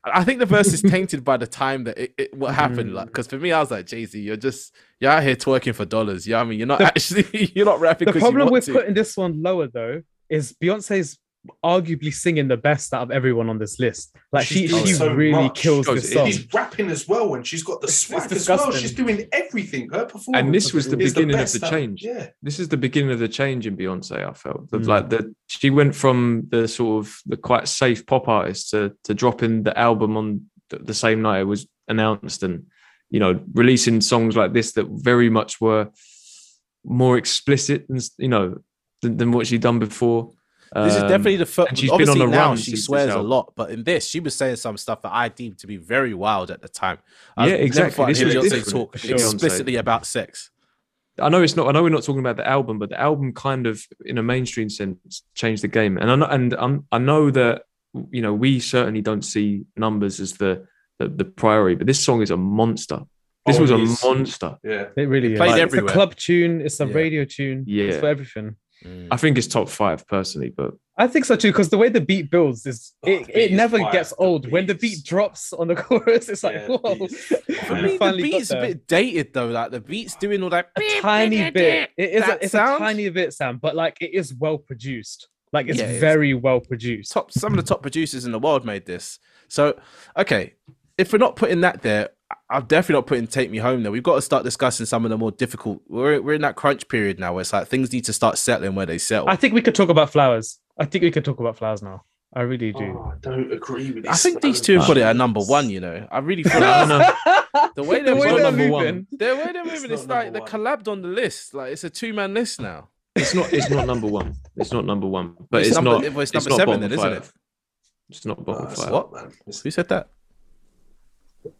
I think the verse is tainted by the time that it, it what happened. Like, because for me, I was like, Jay-Z, you're just you're out here twerking for dollars. You know what I mean? You're not the, actually you're not rapping. The problem you want with to. putting this one lower though is Beyonce's arguably singing the best out of everyone on this list. Like she's she, she so really much. kills she this song. She's rapping as well, and she's got the swag as well. She's doing everything. Her performance. And this was the beginning the of the change. That, yeah. This is the beginning of the change in Beyonce. I felt mm. like that she went from the sort of the quite safe pop artist to to dropping the album on the, the same night it was announced, and you know releasing songs like this that very much were more explicit and you know than, than what she'd done before. This is definitely the first. Um, she's Obviously been on a now run. She swears a lot, but in this, she was saying some stuff that I deemed to be very wild at the time. I yeah, exactly. This was Beyonce talk sure. explicitly about sex. I know it's not. I know we're not talking about the album, but the album kind of, in a mainstream sense, changed the game. And I know, and I'm, I know that you know we certainly don't see numbers as the the, the priority, but this song is a monster. This oh, was a monster. Yeah, it really it played is. everywhere. It's a club tune. It's a yeah. radio tune. Yeah, it's for everything. Mm. I think it's top five personally, but I think so too because the way the beat builds is oh, it, it never wild. gets old. The when the beat drops on the chorus, it's like yeah, whoa. I mean, the beat's a bit dated though. Like the beat's doing all that a tiny bit. It is. A, it's sound? a tiny bit, Sam, but like it is well produced. Like it's yeah, very it's well produced. Top. Some of the top producers in the world made this. So okay, if we're not putting that there. I'm definitely not putting "Take Me Home" there. We've got to start discussing some of the more difficult. We're we're in that crunch period now, where it's like things need to start settling where they settle. I think we could talk about flowers. I think we could talk about flowers now. I really do. Oh, I don't agree with this. I think these two have got it at number one, you know. I really feel like no, no. the way they're, the way they're moving, one. the way they're moving, it's, it's like they're collabed on the list. Like it's a two-man list now. It's not. It's not number one. It's not number one. But it's, it's number, not. Well, it's number it's seven, then, isn't it? It's not bottom oh, five. What, man? Who said that?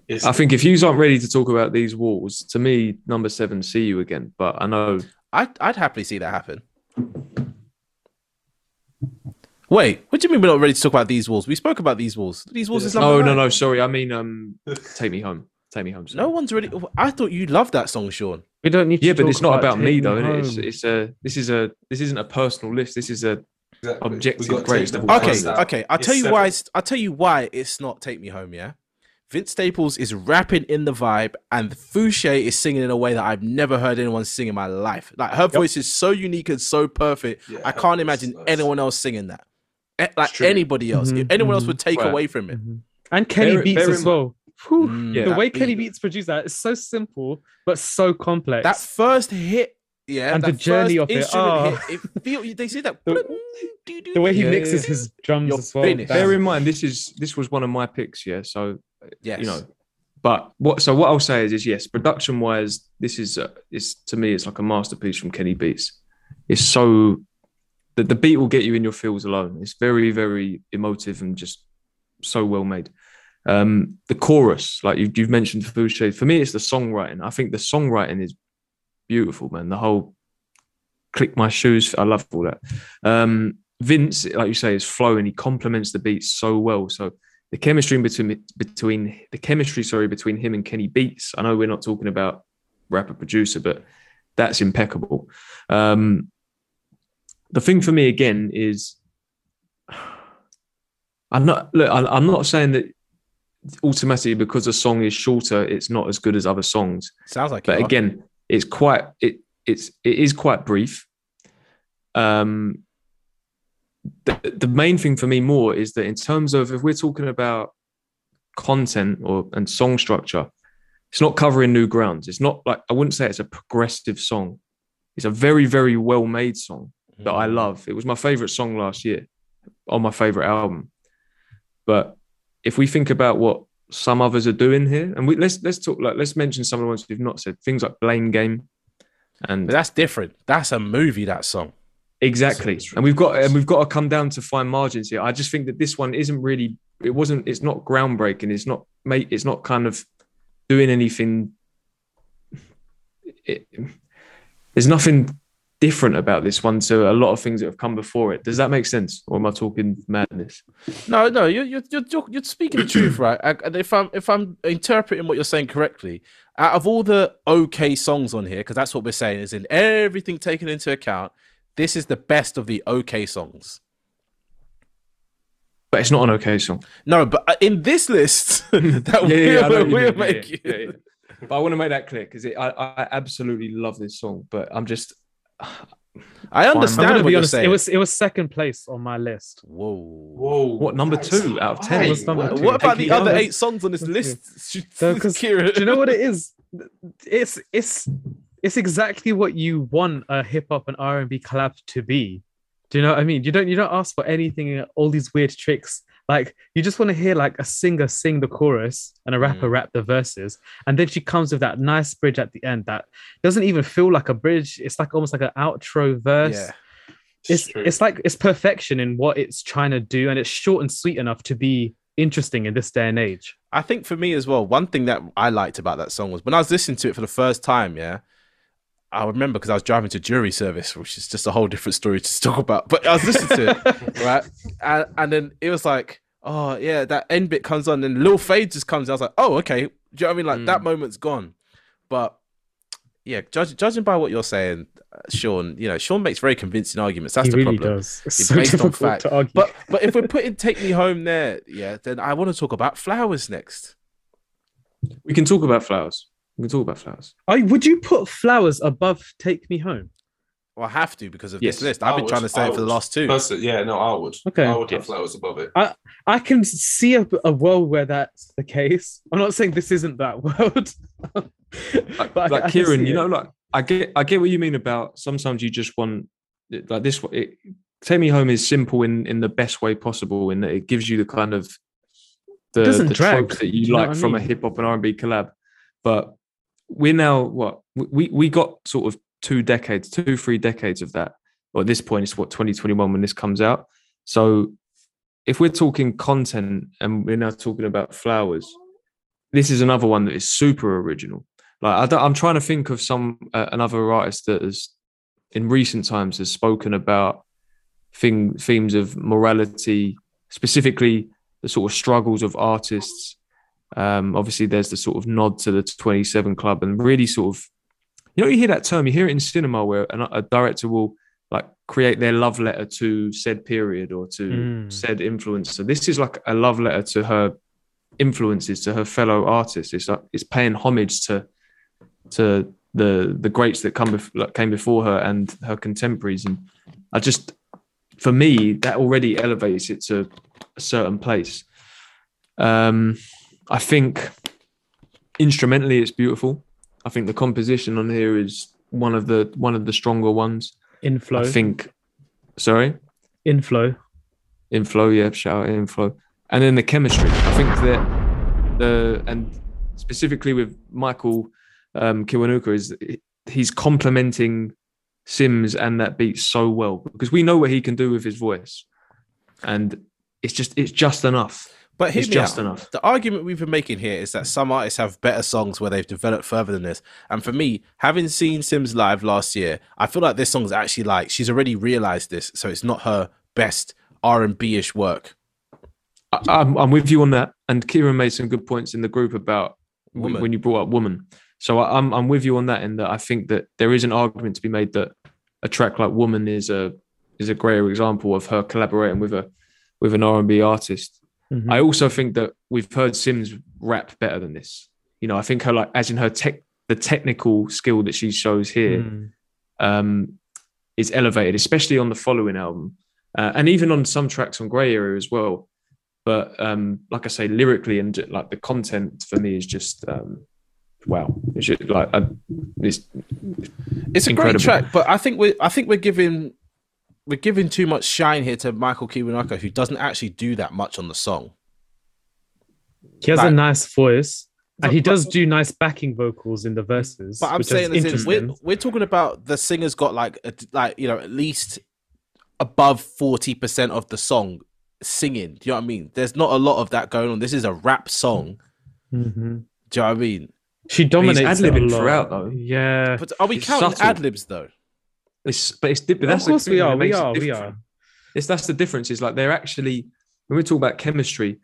It's... I think if you aren't ready to talk about these walls, to me, number seven, see you again. But I know I'd, I'd happily see that happen. Wait, what do you mean we're not ready to talk about these walls? We spoke about these walls. These walls yeah. is number oh, nine. No, no, no. Sorry, I mean, um, take me home. Take me home. Sorry. No one's really. I thought you loved that song, Sean. We don't need. To yeah, talk but it's not about, about me though. It? It's, it's a. This is a. This isn't a personal list. This is a exactly. objective greatest. Of all okay, time. okay. I'll it's tell you seven. why. It's, I'll tell you why it's not Take Me Home. Yeah, Vince Staples is rapping in the vibe, and Fousheé is singing in a way that I've never heard anyone sing in my life. Like her yep. voice is so unique and so perfect. Yeah, I can't imagine nice. anyone else singing that. Like anybody else, mm-hmm, if anyone mm-hmm. else would take right. away from it, mm-hmm. and Kenny Beats as mind. well. Whew, yeah, the way beat. Kenny Beats produced that is so simple but so complex. That first hit, yeah, and the journey of it. Oh. Hit, it feel, they see that the, the way he yeah, mixes yeah. his drums You're as well. Finished. Bear in mind, this is this was one of my picks, yeah. So yes. you know, but what? So what I'll say is, is yes, production wise, this is uh, it's to me, it's like a masterpiece from Kenny Beats. It's so. The, the beat will get you in your feels alone. It's very, very emotive and just so well made. Um, the chorus, like you've, you've mentioned Fousheé, for me, it's the songwriting. I think the songwriting is beautiful, man. The whole click my shoes, I love all that. Um, Vince, like you say, is flowing. He complements the beat so well. So the chemistry between, between the chemistry, sorry, between him and Kenny Beats. I know we're not talking about rapper producer, but that's impeccable. Um, The thing for me again is, I'm not look. I'm not saying that automatically because a song is shorter, it's not as good as other songs. Sounds like, but it again, it's quite it. It's it is quite brief. Um, the the main thing for me more is that in terms of if we're talking about content or and song structure, it's not covering new grounds. It's not like I wouldn't say it's a progressive song. It's a very very well made song. That I love. It was my favorite song last year on my favorite album. But if we think about what some others are doing here, and we let's let's talk like let's mention some of the ones we've not said, things like Blame Game, and but that's different. That's a movie. That song, exactly. And we've got and we've got to come down to fine margins here. I just think that this one isn't really. It wasn't. It's not groundbreaking. It's not mate. It's not kind of doing anything. It, there's nothing. Different about this one to a lot of things that have come before it. Does that make sense, or am I talking madness? No, no, you're you're you're, you're speaking the truth, right? And if I'm if I'm interpreting what you're saying correctly, out of all the okay songs on here, because that's what we're saying, is in everything taken into account, this is the best of the okay songs. But it's not an okay song. No, but in this list that yeah, we're, yeah, we're making, yeah, yeah, yeah. But I want to make that clear because I I absolutely love this song, but I'm just. I understand what you're saying. It was it was second place on my list. Whoa, whoa! What number two out of ten? What, what about the other eight songs on this list? Do you know what it is? It's it's it's exactly what you want a hip hop and R and B collab to be. Do you know what I mean? You don't you don't ask for anything. All these weird tricks. Like you just want to hear like a singer sing the chorus and a rapper mm. rap the verses, and then she comes with that nice bridge at the end that doesn't even feel like a bridge. It's like almost like an outro verse. Yeah. It's it's, it's like it's perfection in what it's trying to do, and it's short and sweet enough to be interesting in this day and age. I think for me as well, one thing that I liked about that song was when I was listening to it for the first time. Yeah. I remember because I was driving to jury service, which is just a whole different story to talk about. But I was listening to it, right? And, and then it was like, oh, yeah, that end bit comes on and Lil Fade just comes. And I was like, oh, okay. Do you know what I mean? Like mm. that moment's gone. But yeah, judge, judging by what you're saying, Sean, you know, Sean makes very convincing arguments. That's he the really problem. Does. It's, it's so based on fact. To argue. But, but if we're putting Take Me Home there, yeah, then I want to talk about Flowers next. We can talk about Flowers. We can talk about Flowers. I, would you put Flowers above Take Me Home? Well, I have to because of yes. this list. I've I been would, trying to say I it would. for the last two. Person, yeah, no, I would. Okay. I would yes. have Flowers above it. I, I can see a, a world where that's the case. I'm not saying this isn't that world. Like, but like I, Kieran, I you know, like I get I get what you mean about sometimes you just want like this it, Take Me Home is simple in, in the best way possible, in that it gives you the kind of the, the tropes that you, you like from I mean? a hip hop and R and B collab. But we're now, what, we we got sort of two decades, two, three decades of that. Or at this point, it's what, twenty twenty-one when this comes out. So if we're talking content and we're now talking about flowers, this is another one that is super original. Like I don't, I'm trying to think of some uh, another artist that has, in recent times, has spoken about thing, themes of morality, specifically the sort of struggles of artists. Um, obviously, there's the sort of nod to the twenty-seven Club, and really sort of, you know, you hear that term, you hear it in cinema where an, a director will like create their love letter to said period or to mm. said influencer. So this is like a love letter to her influences, to her fellow artists. It's like it's paying homage to to the the greats that come bef- like came before her and her contemporaries. And I just, for me, that already elevates it to a certain place. Um, I think instrumentally it's beautiful. I think the composition on here is one of the one of the stronger ones. Inflow. I think. Sorry. Inflow. Inflow. Yeah. Shout out Inflow. And then the chemistry. I think that the and specifically with Michael. Um, Kiwanuka is he's complementing Simz and that beat so well, because we know what he can do with his voice, and it's just it's just enough. But hear me out. Enough. The argument we've been making here is that some artists have better songs where they've developed further than this. And for me, having seen Simz live last year, I feel like this song's actually like she's already realised this, so it's not her best R and B-ish work. I, I'm, I'm with you on that, and Kieran made some good points in the group about woman. when you brought up Woman. So I'm I'm with you on that, in that I think that there is an argument to be made that a track like Woman is a is a greater example of her collaborating with a with an R and B artist. Mm-hmm. I also think that we've heard Simz rap better than this. You know, I think her like as in her tech the technical skill that she shows here mm. um, is elevated, especially on the following album, uh, and even on some tracks on Grey Area as well. But um, like I say, lyrically and like the content for me is just. Um, Wow, it's just like uh, it's, it's a incredible. Great track, but I think we I think we're giving we're giving too much shine here to Michael Kiwanuka, who doesn't actually do that much on the song. He has like, a nice voice, but, and he does but, do nice backing vocals in the verses. But I'm saying this, we're we're talking about the singer's got like a, like you know at least above forty percent of the song singing. Do you know what I mean? There's not a lot of that going on. This is a rap song. Mm-hmm. Do you know what I mean? She dominates ad libbing throughout, though. Yeah, but are we it's counting ad libs though? It's but it's but that's of course we are. We are. We are. It's that's the difference. Is like they're actually when we talk about chemistry,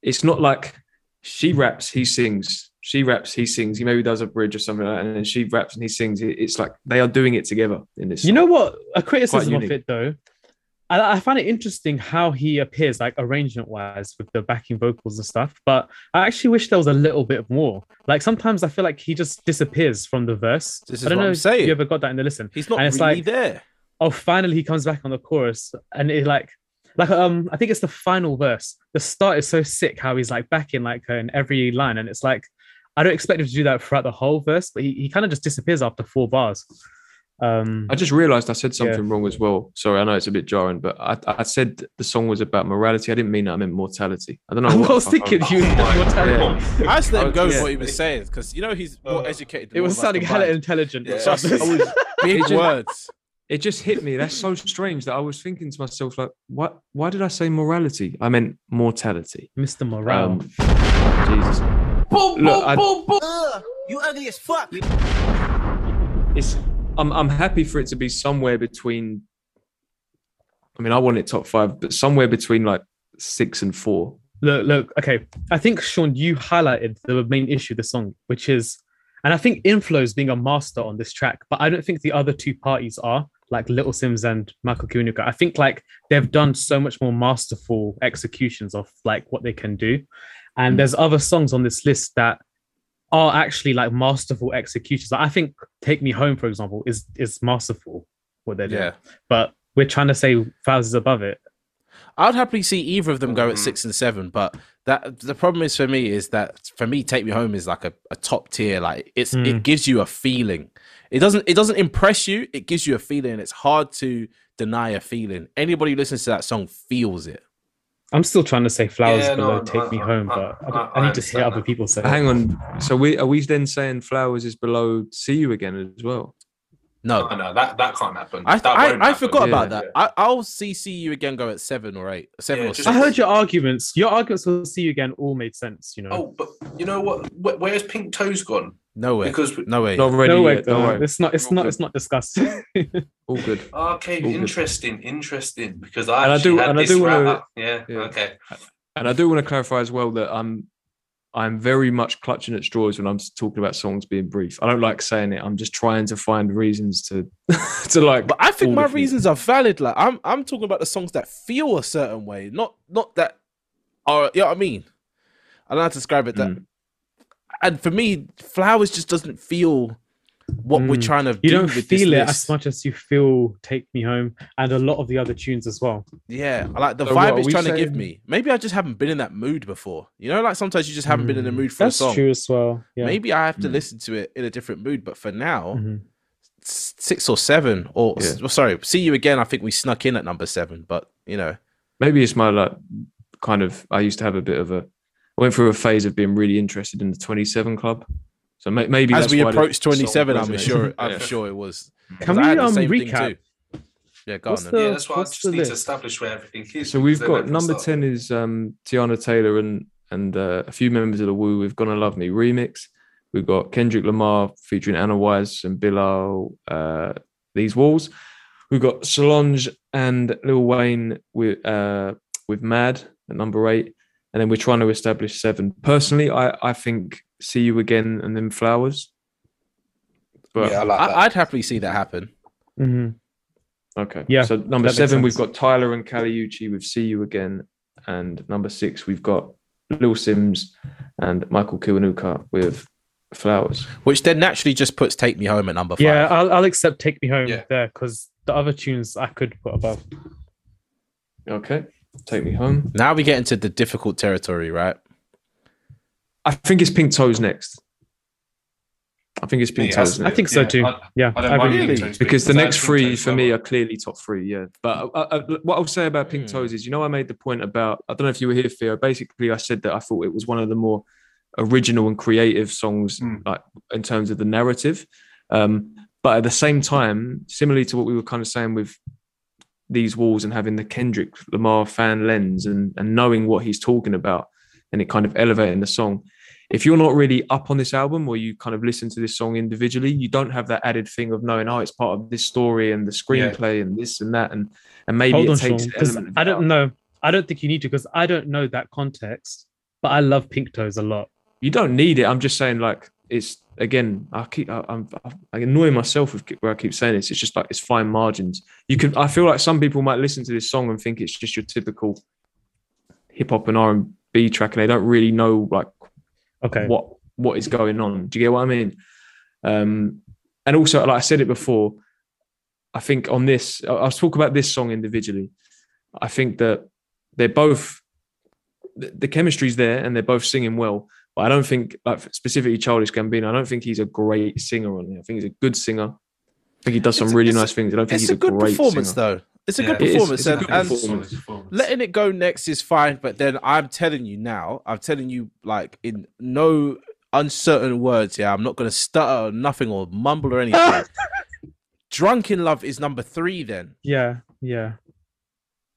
it's not like she raps, he sings. She raps, he sings. He maybe does a bridge or something like that, and then she raps and he sings. It's like they are doing it together in this. You know what? A criticism of it though, I, I find it interesting how he appears, like arrangement-wise, with the backing vocals and stuff. But I actually wish there was a little bit more. Like sometimes I feel like he just disappears from the verse. This is I don't what know I'm if saying. You ever got that in the listen? He's not and it's really like, there. Oh, finally he comes back on the chorus, and it like, like um, I think it's the final verse. The start is so sick how he's like backing like her in every line, and it's like I don't expect him to do that throughout the whole verse, but he, he kind of just disappears after four bars. Um, I just realised I said something yeah. wrong as well. Sorry, I know it's a bit jarring, but I, I said the song was about morality. I didn't mean that. I meant mortality. I don't know. What I was thinking you meant mortality. Yeah. I just let him go yeah. with what he was saying because you know he's uh, more educated. Than it was sounding hella intelligent. Yeah. Just, was, big it words. Just, it just hit me. That's so strange that I was thinking to myself like, what? Why did I say morality? I meant mortality, Mister Morale. Um, Jesus. Boom! Look, boom! I, boom! Boom! Uh, you ugly as fuck. It's. I'm I'm happy for it to be somewhere between. I mean, I want it top five, but somewhere between like six and four. Look, look, okay. I think Sean, you highlighted the main issue of the song, which is, and I think Inflow's being a master on this track, but I don't think the other two parties are like Little Simz and Michael Kiwanuka. I think like they've done so much more masterful executions of like what they can do, and mm. there's other songs on this list that. Are actually like masterful executions. Like, I think Take Me Home, for example, is is masterful what they're doing. Yeah. But we're trying to say thousands above it. I'd happily see either of them go at six and seven, but that the problem is for me is that for me, Take Me Home is like a, a top tier. Like it's mm. it gives you a feeling. It doesn't it doesn't impress you. It gives you a feeling. It's hard to deny a feeling. Anybody who listens to that song feels it. I'm still trying to say Flowers yeah, Below no, Take I, Me I, Home, I, but I, I, I need to hear other people say. Hang it. on. So we are we then saying Flowers is below See You Again as well? No, no, no that that can't happen. I that I, I happen. forgot yeah. about that. Yeah. I, I'll see See You Again go at seven or eight, seven yeah, or six. I heard your arguments. Your arguments for See You Again all made sense. You know. Oh, but you know what? Where, where's Pink Toes gone? Nowhere. Because nowhere. Not ready nowhere, yet. No way. It's not. It's all not. Good. It's not discussed. all good. Okay. All interesting. Good. Interesting. Because I and I do had and I do want to. Yeah, yeah. Okay. And I do want to clarify as well that I'm I'm very much clutching at straws when I'm talking about songs being brief. I don't like saying it. I'm just trying to find reasons to to like. But I think my reasons are valid. Like I'm I'm talking about the songs that feel a certain way, not not that are. You know what I mean? I don't know how to describe it. That. Mm. And for me, Flowers just doesn't feel what mm. we're trying to you do. You don't with feel it as much as you feel Take Me Home and a lot of the other tunes as well. Yeah, like the so vibe it's trying saying... to give me. Maybe I just haven't been in that mood before. You know, like sometimes you just haven't mm. been in the mood for That's a song. That's true as well. Yeah. Maybe I have to mm. listen to it in a different mood. But for now, mm-hmm. six or seven, or yeah. s- well, sorry, See You Again, I think we snuck in at number seven. But, you know. Maybe it's my like kind of, I used to have a bit of a, I went through a phase of being really interested in the twenty-seven Club, so maybe as that's we approach twenty-seven, I'm sure. I'm yeah. sure it was. Can we um, recap? Yeah, go on. The, yeah, that's what I just need list? to establish where everything is. So we've got number start. ten is um, Tiana Taylor and and uh, a few members of the Woo with "Gonna Love Me" remix. We've got Kendrick Lamar featuring Anna Wise and Bilal. Uh, These Walls. We've got Solange and Lil Wayne with uh, with Mad at number eight. And then we're trying to establish seven. Personally, I, I think See You Again and then Flowers. But yeah, I like that. I, I'd happily see that happen. Mm-hmm. Okay. Yeah. So number seven, we've got Tyler and Kali Uchis with See You Again. And number six, we've got Little Simz and Michael Kiwanuka with Flowers. Which then naturally just puts Take Me Home at number five. Yeah, I'll, I'll accept Take Me Home yeah. there because the other tunes I could put above. Okay. Take Me Home. Now we get into the difficult territory, right? I think it's Pink Toes next. I think it's Pink yeah, Toes. I, next. I think so yeah, too. I, yeah, I don't I mind really. Pink Toes because the next three for me are clearly top three. Yeah, but I, I, what I'll say about Pink mm. Toes is, you know, I made the point about. I don't know if you were here, Theo. Basically, I said that I thought it was one of the more original and creative songs, mm. like in terms of the narrative. Um, but at the same time, similarly to what we were kind of saying with. These Walls and having the Kendrick Lamar fan lens and, and knowing what he's talking about and it kind of elevating the song. If you're not really up on this album or you kind of listen to this song individually, you don't have that added thing of knowing, oh, it's part of this story and the screenplay yeah. and this and that. And, and maybe Hold it on, takes Sean, an element of I don't out. know. I don't think you need to because I don't know that context, but I love Pink Toes a lot. You don't need it. I'm just saying like, it's again, I keep, I, I'm, I annoy myself with where I keep saying this. It's just like, it's fine margins. You can, I feel like some people might listen to this song and think it's just your typical hip hop and R and B track. And they don't really know like, okay, what, what is going on. Do you get what I mean? Um, and also, like I said it before, I think on this, I'll, I'll talk about this song individually. I think that they're both, the, the chemistry's there and they're both singing well. But I don't think, like specifically Childish Gambino, I don't think he's a great singer on there. I think he's a good singer. I think he does some it's, really it's, nice things. I don't think he's a, a good great performance, singer. though. It's a yeah, good it performance. Is, and, a good and performance. Letting it go next is fine, but then I'm telling you now, I'm telling you, like, in no uncertain words, yeah, I'm not going to stutter or nothing or mumble or anything. Drunk in Love is number three, then. Yeah, yeah.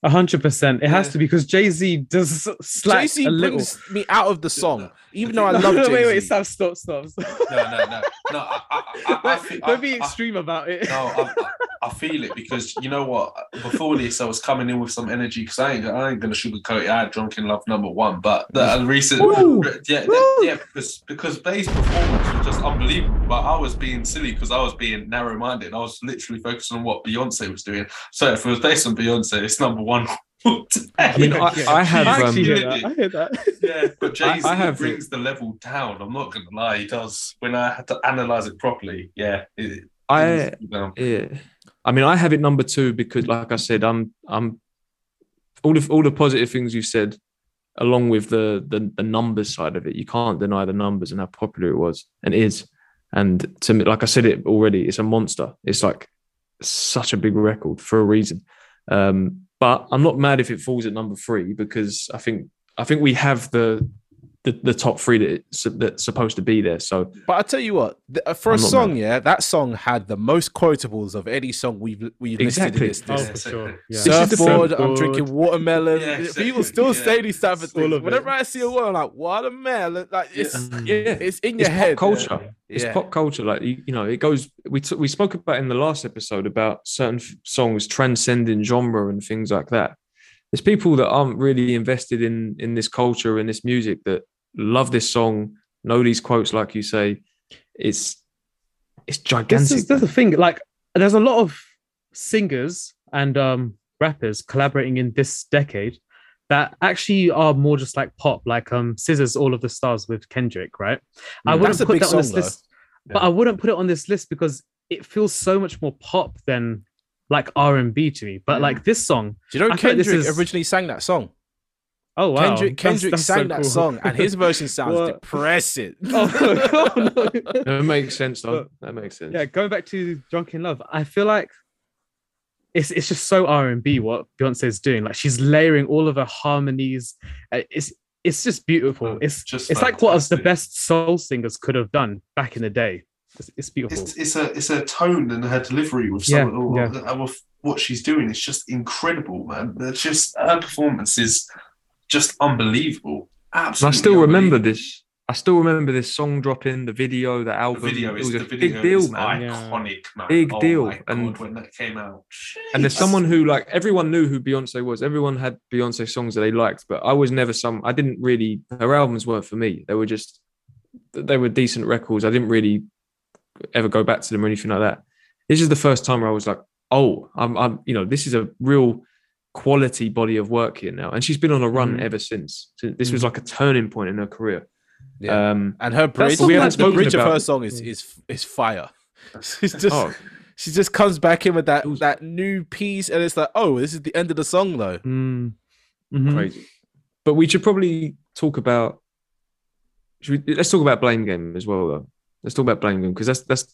A hundred percent. It has yeah. to be because Jay-Z does slack Jay-Z a little. Brings me out of the song, no, no. even though I no, love Jay-Z. Wait, wait, stop, stop, stop. No, no, no, no. I, I, I, I feel, Don't I, be extreme I, about it. No, I, I feel it because you know what? Before this, I was coming in with some energy because I ain't, I ain't gonna sugarcoat it. I had Drunk in Love number one, but the recent, Woo! yeah, Woo! yeah, because because Bae's performance was just unbelievable. But I was being silly because I was being narrow-minded. I was literally focused on what Beyonce was doing. So if it was based on Beyonce, it's number one. I mean, I, yeah. I have. I, um, hear that. I hear that. Yeah, but Jay-Z I, I have brings it. the level down. I'm not going to lie, he does. When I had to analyze it properly, yeah, it, I. It yeah, I mean, I have it number two because, like I said, I'm, I'm. All of all the positive things you've said, along with the the the numbers side of it, you can't deny the numbers and how popular it was and is. And to me, like I said it already, it's a monster. It's like such a big record for a reason. Um, but I'm not mad if it falls at number three, because I think I think we have the the, the top three that it's, that's supposed to be there. So, but I tell you what, for a I'm song, yeah, that song had the most quotables of any song we've we've exactly. listed. This, this. Oh, for sure. Yeah. Surfboard, I'm drinking watermelon. Yeah, exactly. People still yeah. say these type of things. Whenever I see a word, I'm like watermelon, like it's yeah, it's in your it's head. Pop culture. Yeah. It's yeah. pop culture. Like, you, you know, it goes, we t- we spoke about in the last episode about certain f- songs transcending genre and things like that. There's people that aren't really invested in, in this culture and this music that love this song, know these quotes, like you say. It's, it's gigantic. This is, this is the thing. Like, there's a lot of singers and um, rappers collaborating in this decade that actually are more just like pop, like um, Scissors, All of the Stars with Kendrick, right? Mm, I wouldn't put that song on this though. list, yeah. But I wouldn't put it on this list because it feels so much more pop than like R and B to me. But yeah. like this song, do you know I Kendrick this is... originally sang that song? Oh wow, Kendrick, Kendrick that's, that's sang so that cool. song, and his version sounds depressing. Oh, no, no. That makes sense, though. That makes sense. Yeah, going back to Drunk in Love, I feel like it's it's just so R and B what Beyonce's doing. Like she's layering all of her harmonies. It's it's just beautiful. Oh, it's just it's fantastic. Like what the best soul singers could have done back in the day. It's, it's beautiful. It's, it's a it's a tone and her delivery with yeah, some of yeah. and with what she's doing is just incredible, man. It's just her performance is just unbelievable. Absolutely. And I still remember this. I still remember this song dropping, the video, the album. The video is, it was a big deal, man. Iconic, man. Big oh deal. My God, and when that came out, Jeez. and there's someone who like everyone knew who Beyonce was. Everyone had Beyonce songs that they liked, but I was never some. I didn't really. Her albums weren't for me. They were just. They were decent records. I didn't really ever go back to them or anything like that. This is the first time where I was like, oh, I'm, I'm, you know, this is a real quality body of work here now. And she's been on a run mm. ever since. So this mm. was like a turning point in her career. Yeah. Um, and her bridge, we haven't spoken the bridge about. of her song is is is fire. She's just, oh. she just comes back in with that that new piece, and it's like, oh, this is the end of the song though. Mm. Mm-hmm. Crazy. But we should probably talk about. Should we, let's talk about Blame Game as well though. Let's talk about Blame Game because that's that's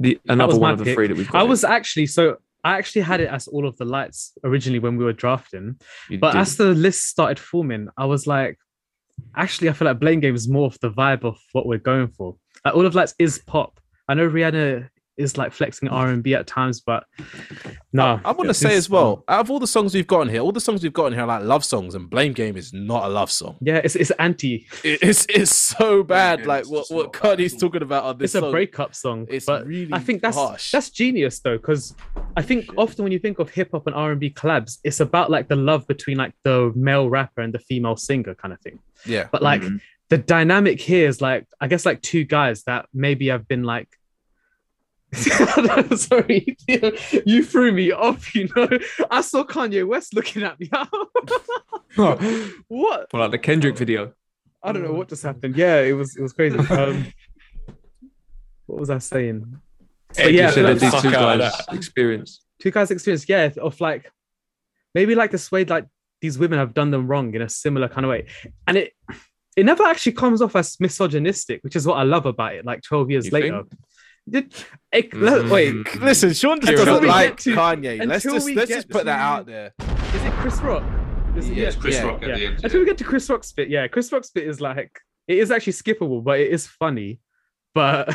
the another that one of the pick. three that we've got. I was actually so I actually had it as All of the Lights originally when we were drafting, you but did. as the list started forming, I was like, actually, I feel like Blame Game is more of the vibe of what we're going for. Like, All of the Lights is pop. I know Rihanna is like flexing R and B at times, but no. I, I want to say as well, out of all the songs we've gotten here, all the songs we've gotten here are like love songs, and Blame Game is not a love song. Yeah, it's it's anti. It, it's it's so bad. Game, like what what Cardi's cool. talking about on this. It's song. a breakup song. It's but really I think that's harsh. That's genius though, because I think often when you think of hip hop and R and B collabs, it's about like the love between like the male rapper and the female singer kind of thing. Yeah, but like mm-hmm. the dynamic here is like I guess like two guys that maybe have been like. Sorry, you threw me off. You know, I saw Kanye West looking at me. oh. What? Well, like the Kendrick video. I don't know what just happened. Yeah, it was it was crazy. Um, what was I saying? So, yeah, said like, these two guys experience. Two guys experience. Yeah, of like maybe like this way, like these women have done them wrong in a similar kind of way, and it it never actually comes off as misogynistic, which is what I love about it. Like twelve years you later. Think? Did, it, mm-hmm. Wait, listen, Sean doesn't like to, Kanye. Let's just let's just put that out there. Is it Chris Rock? Is it, yeah, it's Chris yeah, Rock at yeah. the end. Until yeah. we get to Chris Rock's bit, yeah, Chris Rock's bit is like it is actually skippable, but it is funny. But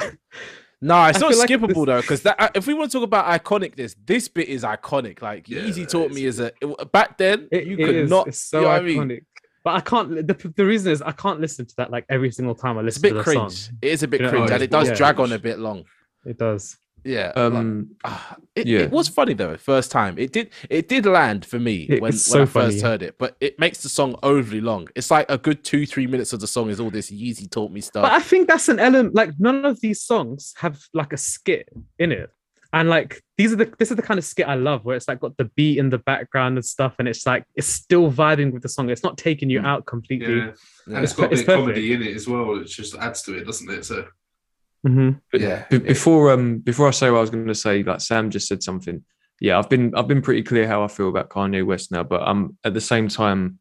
no, it's I not skippable like though, because that if we want to talk about iconic, this this bit is iconic. Like yeah, Yeezy taught me is a back then it, you it could is. not. It's so you know iconic. I mean? But I can't. The, the reason is I can't listen to that like every single time I listen. It's a bit to cringe. Song. It is a bit you know, cringe, and it does drag on a bit long. It does. Yeah. Um, like, uh, it, yeah. It was funny though, first time. It did it did land for me it, when, so when I funny, first yeah. heard it, but it makes the song overly long. It's like a good two, three minutes of the song is all this Yeezy taught me stuff. But I think that's an element, like none of these songs have like a skit in it. And like these are the this is the kind of skit I love where it's like got the beat in the background and stuff, and it's like it's still vibing with the song. It's not taking you mm. out completely. Yeah. Yeah. It's, it's got a bit of comedy in it as well. It just adds to it, doesn't it? So Mm-hmm. But yeah. B- before um before I say what I was going to say, like Sam just said something. Yeah, I've been I've been pretty clear how I feel about Kanye West now, but I'm at the same time,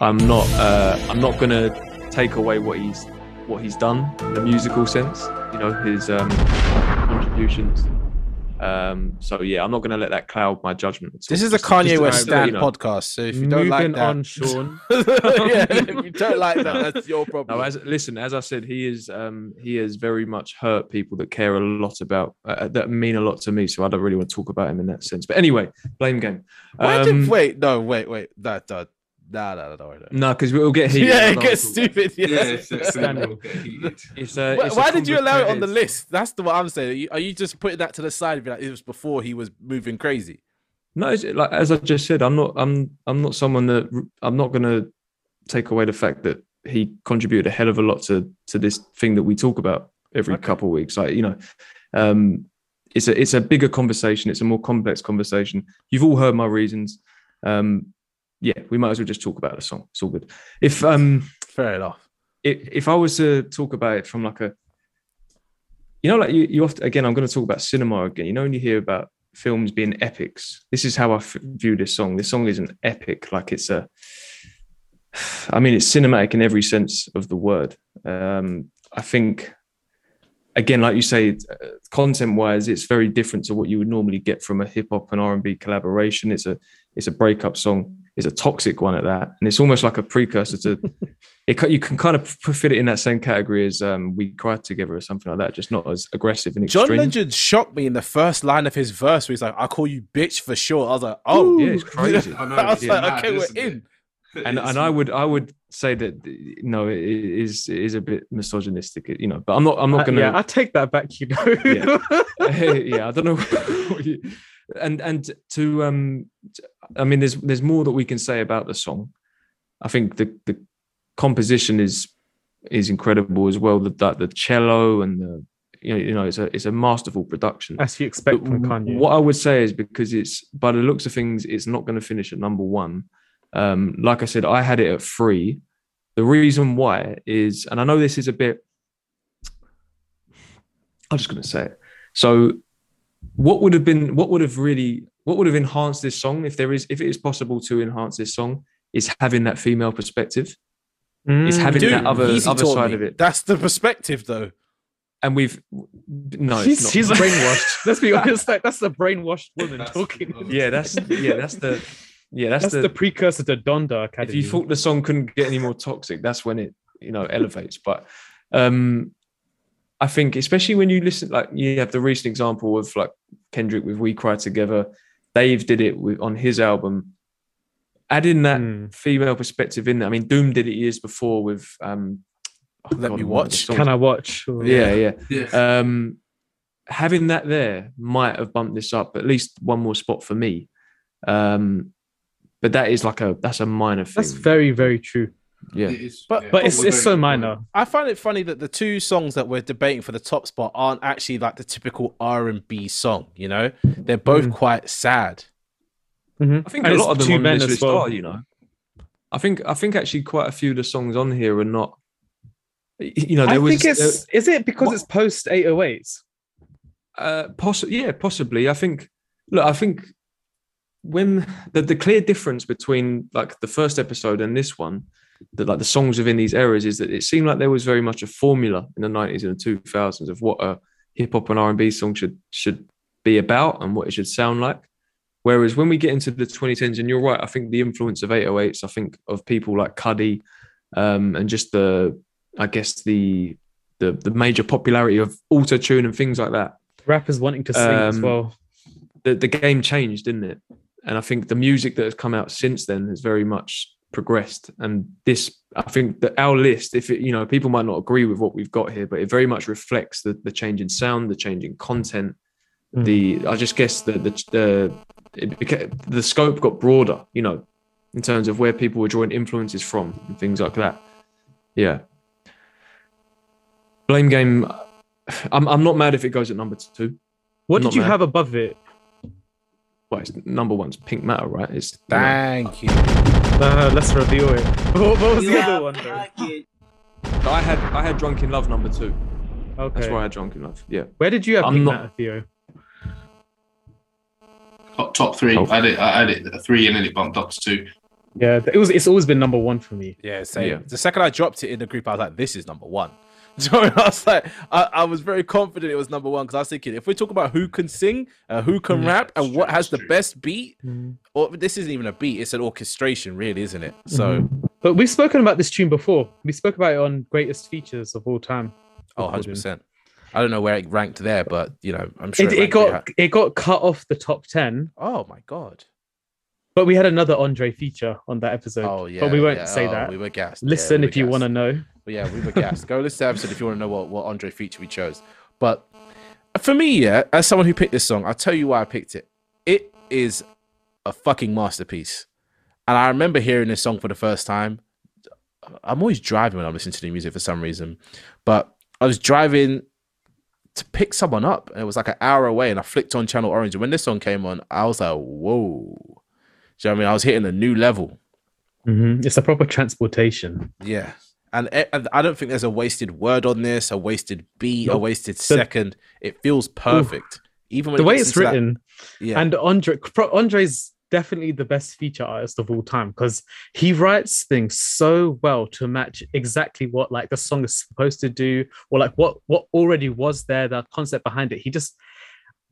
I'm not uh, I'm not going to take away what he's what he's done in the musical sense. you know, his um, contributions. Um, so yeah, I'm not going to let that cloud my judgment. This is a Kanye West stand you know, podcast. So if you don't like that, on, Sean. Yeah, if you don't like that, that's your problem. No, as, listen, as I said, he is um, he has very much hurt people that care a lot about uh, that mean a lot to me. So I don't really want to talk about him in that sense. But anyway, blame game. Um, did, wait, no, wait, wait, that. that No, no, no, no. No, because we'll get heated. Yeah, it gets stupid. Yeah, yeah it's, it's, we'll get heated. It's a, it's why did you allow it on the list? That's the what I'm saying. Are you, are you just putting that to the side and be like, it was before he was moving crazy? No, it's, like as I just said, I'm not. I'm. I'm not someone that. I'm not going to take away the fact that he contributed a hell of a lot to to this thing that we talk about every okay. couple of weeks. Like you know, um, it's a it's a bigger conversation. It's a more complex conversation. You've all heard my reasons. Um, Yeah, we might as well just talk about the song. It's all good. If um, fair enough. If, if I was to talk about it from like a, you know, like you, you often again, I'm going to talk about cinema again. You know, when you hear about films being epics, this is how I f- view this song. This song is an epic. Like it's a, I mean, it's cinematic in every sense of the word. Um, I think, again, like you say, content-wise, it's very different to what you would normally get from a hip hop and R and B collaboration. It's a, it's a breakup song. Is a toxic one at that. And it's almost like a precursor to, it. You can kind of fit it in that same category as um, We Cried Together or something like that, just not as aggressive and extreme. John Legend shocked me in the first line of his verse where he's like, I call you bitch for sure. I was like, oh. Ooh. Yeah, it's crazy. I, know, I was yeah, like, mad, okay, we're it? in. And and I would I would say that no, it is it is a bit misogynistic, you know. But I'm not I'm not gonna. Uh, yeah, I take that back, you know. yeah. yeah, I don't know. What you... And and to um, I mean, there's there's more that we can say about the song. I think the the composition is is incredible as well. The the, the cello and the you know, you know it's a it's a masterful production as you expect but from Kanye. What I would say is because it's by the looks of things, it's not going to finish at number one. Um, like I said, I had it at three. The reason why is, and I know this is a bit, I'm just going to say it. So what would have been, what would have really, what would have enhanced this song, if there is, if it is possible to enhance this song, is having that female perspective. Mm, it's having dude, that other, other side me. of it. That's the perspective though. And we've no, she's, she's brainwashed. Let's be honest, like, that's the brainwashed woman that's talking. The, yeah, that's, yeah, that's the... Yeah, that's, that's the, the precursor to Donda Academy. If you thought the song couldn't get any more toxic, that's when it, you know, elevates. But um, I think, especially when you listen, like you have the recent example of like Kendrick with We Cry Together. Dave did it with, on his album. Adding that mm. female perspective in there. I mean, Doom did it years before with um, oh, Let God, Me Watch. Can I Watch? Or... Yeah, yeah. Yes. Um, having that there might have bumped this up at least one more spot for me. Um, But that is like a that's a minor thing. That's very very true. Yeah, it is, but yeah. but it's it's so minor. I find it funny that the two songs that we're debating for the top spot aren't actually like the typical R and B song. You know, they're both mm. quite sad. Mm-hmm. I think and a lot of them on this list well. are. You know, I think I think actually quite a few of the songs on here are not. You know, there I was. I think it's there, is it because what? it's post eight oh eights. Uh, possibly, yeah, possibly. I think. Look, I think. When the, the clear difference between like the first episode and this one, that like the songs within these eras is that it seemed like there was very much a formula in the nineties and the two thousands of what a hip hop and R and B song should should be about and what it should sound like. Whereas when we get into the twenty tens, and you're right, I think the influence of eight oh eights, I think of people like Cudi, um, and just the I guess the the the major popularity of auto tune and things like that. Rappers wanting to sing um, as well. The the game changed, didn't it? And I think the music that has come out since then has very much progressed. And this, I think that our list, if it, you know, people might not agree with what we've got here, but it very much reflects the, the change in sound, the change in content. Mm. The, I just guess the, the, the, it became, the scope got broader, you know, in terms of where people were drawing influences from and things like that. Yeah. Blame Game. I'm, I'm not mad if it goes at number two. What did you mad. have above it? Well, it's number one's Pink Matter, right? It's thank you. Know, you. No, no, let's review it. What, what was yeah, the other one? Though? I had I had Drunk in Love number two. Okay, that's why I had Drunk in Love. Yeah. Where did you have I'm Pink not... Matter, Theo? Top, top three. Oh. I had it. I had it at three, and then it bumped up to two. Yeah, it was. It's always been number one for me. Yeah, same. Yeah. The second I dropped it in the group, I was like, "This is number one." So I was like, I, I was very confident it was number one because I was thinking, if we talk about who can sing, uh, who can mm, rap, and what has the best beat, mm. or this isn't even a beat, it's an orchestration, really, isn't it? So, mm. but we've spoken about this tune before. We spoke about it on Greatest Features of All Time. Oh, one hundred percent. I don't know where it ranked there, but you know, I'm sure it, it, it got it got cut off the top ten. Oh my god. But we had another André feature on that episode. Oh, yeah. But we won't yeah. say oh, that. We were gassed. Listen yeah, we were if gassed. you want to know. But yeah, we were gassed. Go listen to the episode if you want to know what, what André feature we chose. But for me, yeah, as someone who picked this song, I'll tell you why I picked it. It is a fucking masterpiece. And I remember hearing this song for the first time. I'm always driving when I'm listening to new music for some reason. But I was driving to pick someone up. And it was like an hour away. And I flicked on Channel Orange. And when this song came on, I was like, whoa. Do you know what I mean? I was hitting a new level. Mm-hmm. It's a proper transportation. Yeah. And, and I don't think there's a wasted word on this, a wasted beat, no. a wasted the, second. It feels perfect. Oof. Even when The it way it's written. That, yeah. And Andre, Andre's definitely the best feature artist of all time because he writes things so well to match exactly what like the song is supposed to do or like what, what already was there, the concept behind it. He just,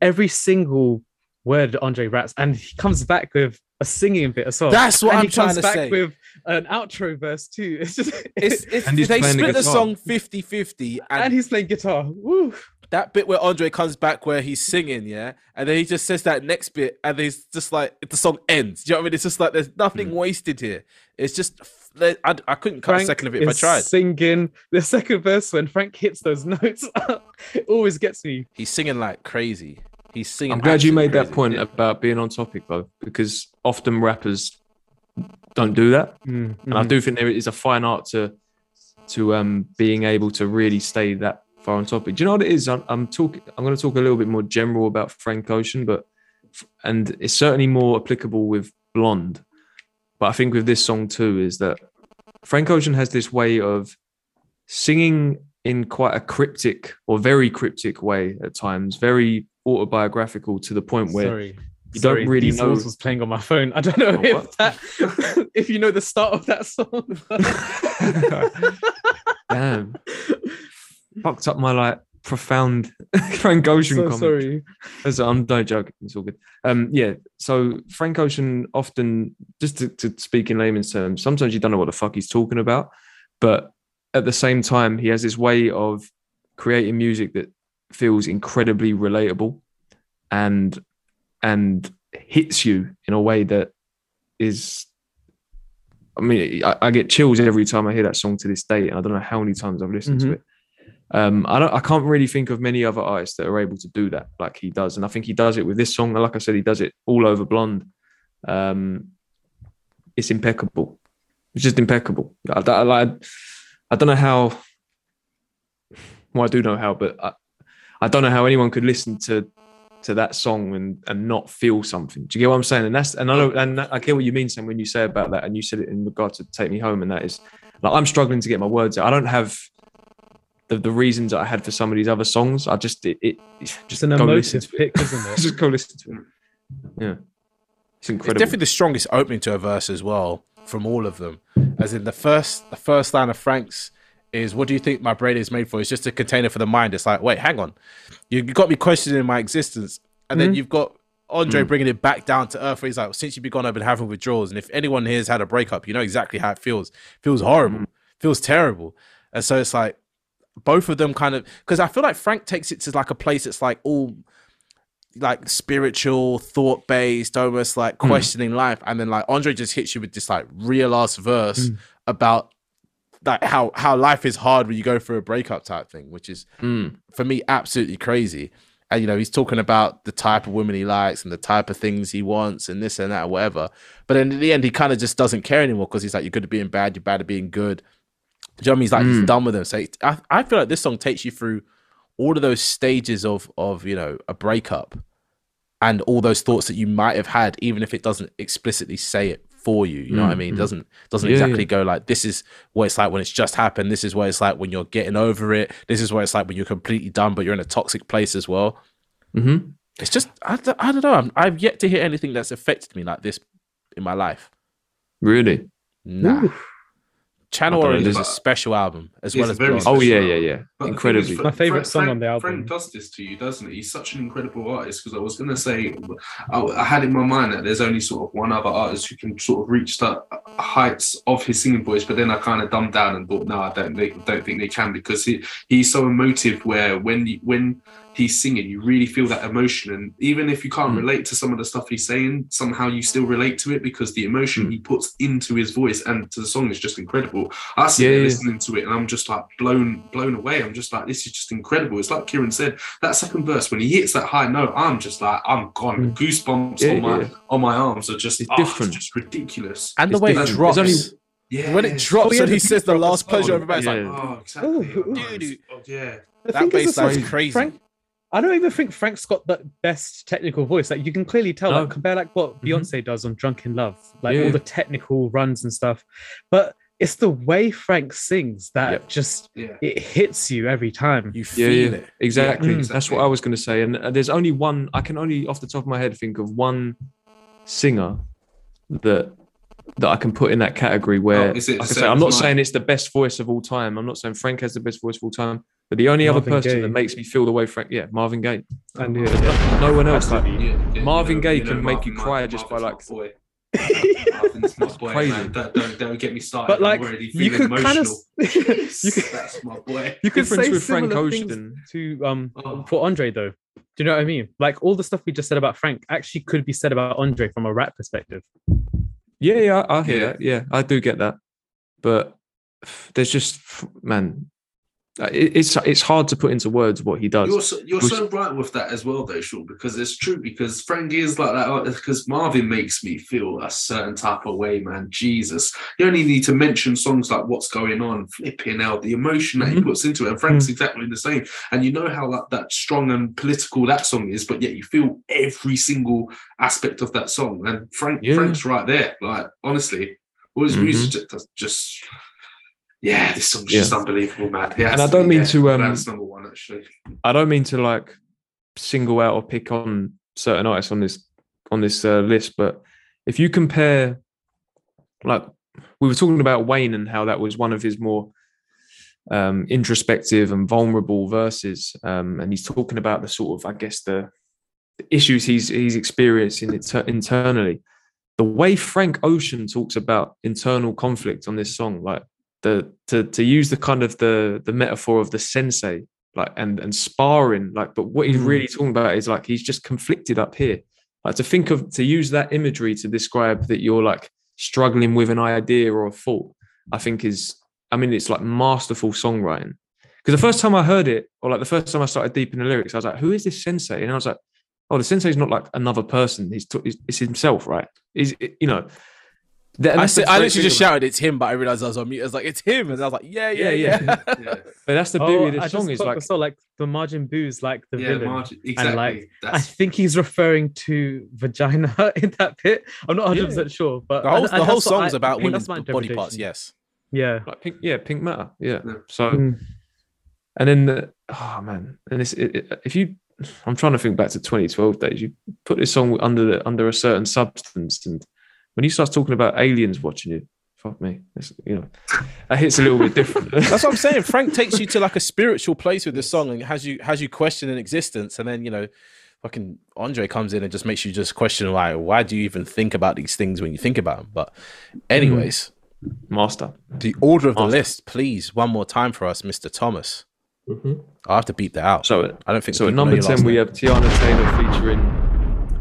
every single word Andre raps and he comes back with a singing bit as well. That's what and I'm he trying comes to back say. With an outro verse too. It's just it's, it's, and he's they split the, the song fifty fifty, and, and he's playing guitar. Woo. That bit where Andre comes back where he's singing, yeah, and then he just says that next bit, and he's just like the song ends. Do you know what I mean? It's just like there's nothing mm. wasted here. It's just I, I couldn't cut Frank a second of it if I tried. Singing the second verse when Frank hits those notes, it always gets me. He's singing like crazy. He's singing. I'm glad you made that point yeah. about being on topic though, because often rappers don't do that, mm, and mm. I do think there is a fine art to to um, being able to really stay that far on topic. Do you know what it is? I'm, I'm talking. I'm going to talk a little bit more general about Frank Ocean, but and it's certainly more applicable with Blonde. But I think with this song too is that Frank Ocean has this way of singing in quite a cryptic or very cryptic way at times, very autobiographical to the point where Sorry. you Sorry, don't really know. Was playing on my phone. I don't know oh, if what? that if you know the start of that song. Damn, fucked up my like profound Frank Ocean so comment. Sorry, As, I'm no joke. It's all good. Um, yeah. So Frank Ocean often, just to, to speak in layman's terms, sometimes you don't know what the fuck he's talking about, but at the same time, he has this way of creating music that feels incredibly relatable and and hits you in a way that is, I mean, I, I get chills every time I hear that song to this day, and I don't know how many times I've listened mm-hmm. to it. Um, I don't, I can't really think of many other artists that are able to do that like he does, and I think he does it with this song. Like I said, he does it all over Blonde. Um, it's impeccable. It's just impeccable. I, I, I, I don't know how, well, I do know how, but I, I don't know how anyone could listen to to that song and, and not feel something. Do you get what I'm saying? And that's and I know and I get what you mean, Sam, when you say about that, and you said it in regard to Take Me Home, and that is like I'm struggling to get my words out. I don't have the, the reasons that I had for some of these other songs. I just it, it just an emotive pick, it. isn't it? Just go listen to it. Yeah, it's incredible. It's definitely the strongest opening to a verse as well from all of them. As in the first the first line of Frank's is, what do you think my brain is made for? It's just a container for the mind. It's like, wait, hang on. You got me questioning my existence. And mm-hmm. then you've got Andre mm-hmm. bringing it back down to earth. Where he's like, well, since you've been gone, I've been having withdrawals. And if anyone here's had a breakup, you know exactly how it feels. It feels horrible. Mm-hmm. It feels terrible. And so it's like, both of them kind of, because I feel like Frank takes it to like a place that's like all like spiritual, thought-based, almost like questioning mm-hmm. life. And then like Andre just hits you with this like real ass verse mm-hmm. about like how how life is hard when you go through a breakup type thing, which is mm. for me absolutely crazy. And you know, he's talking about the type of women he likes and the type of things he wants and this and that and whatever, but then in the end he kind of just doesn't care anymore because he's like, you're good at being bad, you're bad at being good. Do you know what I mean? He's like mm. he's done with them. So I, I feel like this song takes you through all of those stages of of you know, a breakup and all those thoughts that you might have had, even if it doesn't explicitly say it for you, you know mm, what I mean? It doesn't doesn't yeah, exactly yeah. go like, this is what it's like when it's just happened. This is what it's like when you're getting over it. This is what it's like when you're completely done, but you're in a toxic place as well. Mm-hmm. It's just, I, I don't know. I'm, I've yet to hear anything that's affected me like this in my life. Really? Nah. Ooh. Channel Orange is a special album as well as Beyonce. Oh yeah, yeah, yeah. Incredibly. My favorite song on the album. Frank does this to you, doesn't he? He's such an incredible artist, because I was gonna say, I, I had in my mind that there's only sort of one other artist who can sort of reach the heights of his singing voice, but then I kind of dumbed down and thought, no, I don't, they, don't think they can, because he he's so emotive. Where when you, when he's singing, you really feel that emotion, and even if you can't mm. relate to some of the stuff he's saying, somehow you still relate to it, because the emotion mm. he puts into his voice and to the song is just incredible. I sit yeah, there yeah. listening to it and I'm just like blown blown away. I'm just like, this is just incredible. It's like Kieran said, that second verse when he hits that high note, I'm just like, I'm gone. Mm. Goosebumps yeah, on my yeah. on my arms are just it's oh, different. It's just ridiculous. And the it's way it drops. Only, yeah. When it drops and he says the last pleasure of everybody's yeah. like, oh, exactly. Ooh, oh, dude. Oh, yeah. The that bass sounds crazy. Frank, I don't even think Frank's got the best technical voice. Like, you can clearly tell, no. like, compare like what mm-hmm. Beyonce does on Drunk in Love, like yeah. all the technical runs and stuff. But it's the way Frank sings that yep. just yeah. it hits you every time. You feel yeah, yeah. it. Exactly. Yeah, exactly. That's what I was going to say. And there's only one, I can only off the top of my head think of one singer that that I can put in that category where, oh, is it like I say, I'm not mine? saying it's the best voice of all time. I'm not saying Frank has the best voice of all time. But the only Marvin other person Gaye. that makes me feel the way Frank, yeah, Marvin Gaye. I knew it. No, no one else. Like, yeah, yeah, Marvin you know, Gaye you know, can Marvin, make you cry Marvin, just Marvin's by like. Marvin's my boy, crazy. Man. Don't, don't, don't get me started. But like, I'm already feeling you could emotional. Kind of, you could, that's my boy. You could say with Frank Ocean to um oh. for Andre though. Do you know what I mean? Like, all the stuff we just said about Frank actually could be said about Andre from a rap perspective. Yeah, yeah, I hear yeah. that. Yeah, I do get that. But there's just man. It's it's hard to put into words what he does. You're so, you're so right with that as well, though, Sean, because it's true. Because Frank is like that. Because Marvin makes me feel a certain type of way, man. Jesus, you only need to mention songs like "What's Going On," flipping out the emotion that mm-hmm. he puts into it. And Frank's mm-hmm. exactly the same. And you know how that, that strong and political that song is, but yet you feel every single aspect of that song. And Frank yeah. Frank's right there. Like, honestly, all his mm-hmm. music just. Yeah, this song's yeah. just unbelievable, man. Yeah, and I don't mean yeah, to. Um, that's number one, actually. I don't mean to like single out or pick on certain artists on this on this uh, list, but if you compare, like we were talking about Wayne and how that was one of his more um, introspective and vulnerable verses, um, and he's talking about the sort of, I guess, the, the issues he's he's experiencing inter- internally. The way Frank Ocean talks about internal conflict on this song, like. The, to to use the kind of the the metaphor of the sensei, like and and sparring, like, but what he's really talking about is like he's just conflicted up here. Like, to think of to use that imagery to describe that you're like struggling with an idea or a thought, I think is, I mean, it's like masterful songwriting. Because the first time I heard it, or like the first time I started deep in the lyrics, I was like, who is this sensei? And I was like, oh, the sensei's not like another person. He's t- it's himself, right? Is it, you know. The, I, said, I literally just shouted, "It's him!" But I realized I was on mute. I was like, "It's him!" And I was like, "Yeah, yeah, yeah." yeah. yeah. But that's the beauty oh, of this I song is like, so like the Margin Boo's like the yeah, villain, Margin, exactly. And like that's... I think he's referring to vagina in that bit. I'm not one hundred yeah. percent sure, but the whole, and, and the whole song's I, about I women's body parts. Yes, yeah, like pink, yeah, pink matter, yeah. yeah. So, mm. and then the, oh man, and this it, it, if you, I'm trying to think back to twenty twelve days. You put this song under the, under a certain substance and. When you start talking about aliens watching you, fuck me, it's, you know, that hits a little bit different. That's what I'm saying. Frank takes you to like a spiritual place with this song and has you has you questioning existence, and then you know, fucking Andre comes in and just makes you just question like, why do you even think about these things when you think about them? But, anyways, master, the order of master. the list, please, one more time for us, Mister Thomas. Mm-hmm. I have to beat that out. So I don't think so. At number ten, we have Tiana Taylor featuring.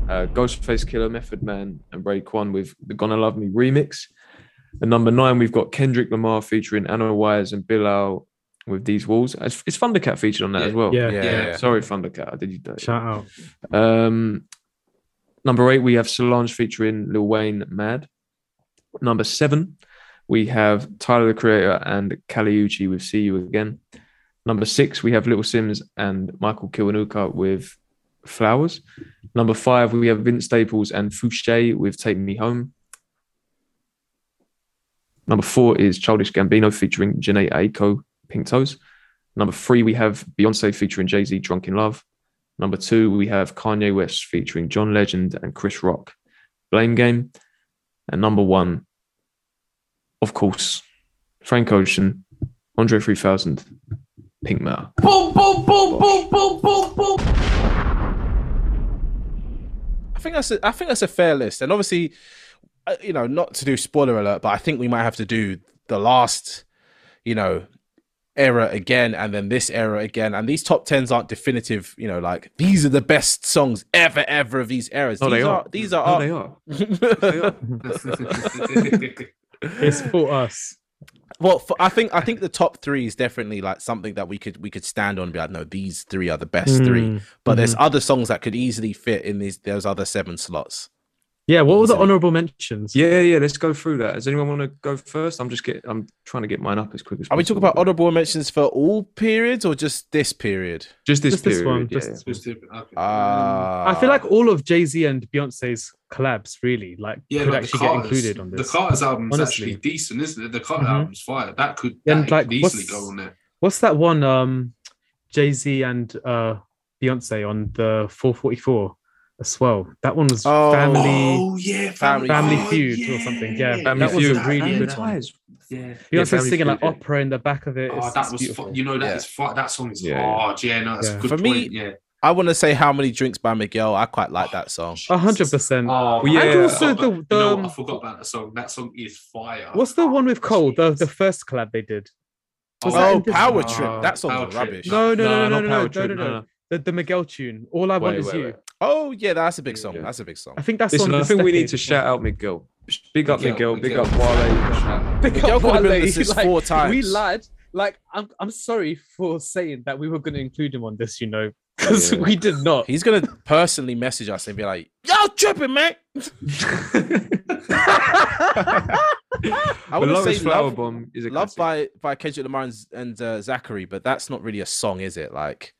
Uh, Ghostface Killah, Method Man, and Raekwon with the Gonna Love Me remix. And number nine, we've got Kendrick Lamar featuring Anna Wise and Bilal with These Walls. It's, it's Thundercat featured on that yeah, as well. Yeah, yeah. yeah. yeah. Sorry, Thundercat, I did you that. Shout out. Um, number eight, we have Solange featuring Lil Wayne, Mad. Number seven, we have Tyler the Creator and Kali Uchis with See You Again. Number six, we have Little Simz and Michael Kiwanuka with Flowers. Number five, we have Vince Staples and Fousheé with Take Me Home. Number four is Childish Gambino featuring Jhené Aiko, Pink Toes. Number three, we have Beyonce featuring Jay-Z, Drunk in Love. Number two, we have Kanye West featuring John Legend and Chris Rock, Blame Game. And number one, of course, Frank Ocean, André three thousand, Pink Matter. Boom, boom, boom, boom, boom, boom, boom. I think that's a, I think that's a fair list, and obviously, you know, not to do spoiler alert, but I think we might have to do the last, you know, era again, and then this era again, and these top tens aren't definitive, you know, like these are the best songs ever ever of these eras. Oh, these are. are these are no, our... they are. It's for us. Well, for, I think I think the top three is definitely like something that we could we could stand on and be like, no, these three are the best mm. three, but mm. there's other songs that could easily fit in these those other seven slots. Yeah, what were the honourable mentions? Yeah, yeah, let's go through that. Does anyone want to go first? I'm just getting, I'm trying to get mine up as quick as possible. Are we talking about honourable mentions for all periods or just this period? Just this just period. This one, yeah. Just this one. Okay. Uh, I feel like all of Jay-Z and Beyonce's collabs really like yeah, could like actually get included on this. The Carter's album is actually decent, isn't it? The Carter mm-hmm. album's fire. That could that like, easily go on there. What's that one? Um, Jay-Z and uh, Beyonce on the four forty-four. As well, that one was oh, family, oh, yeah, family, family oh, feud yeah. or something. Yeah, yeah family that feud. was a really yeah, good one. Is, yeah, you also yeah, singing feud, like yeah. opera in the back of it. Oh, it's, that it's was beautiful. You know that yeah. is fun. That song is yeah. hard. Yeah, no, that's yeah. a good for point. me. Yeah. I want to say How Many Drinks by Miguel. I quite like that song. A hundred percent. Oh, yeah. And also the, the you know, I forgot about that song. That song is fire. What's the one with Cole? The the first collab they did. Was oh, that Power Trip. Uh, that song's rubbish. No, no, no, no, no, no, no, no. The, the Miguel tune, All I wait, Want Is wait, You. Wait. Oh, yeah, that's a big song. Yeah. That's a big song. I think that's Listen, I think we need to shout out Miguel. Big up Miguel, Miguel. Big up Wale. Big Miguel up Wale. This is like, four times. We lied. Like, I'm, I'm sorry for saying that we were going to include him on this, you know, because yeah. we did not. He's going to personally message us and be like, y'all tripping, man. I would say Flower Love, Bomb is a Love by, by Kendrick Lamar and, and uh, Zachary, but that's not really a song, is it? Like,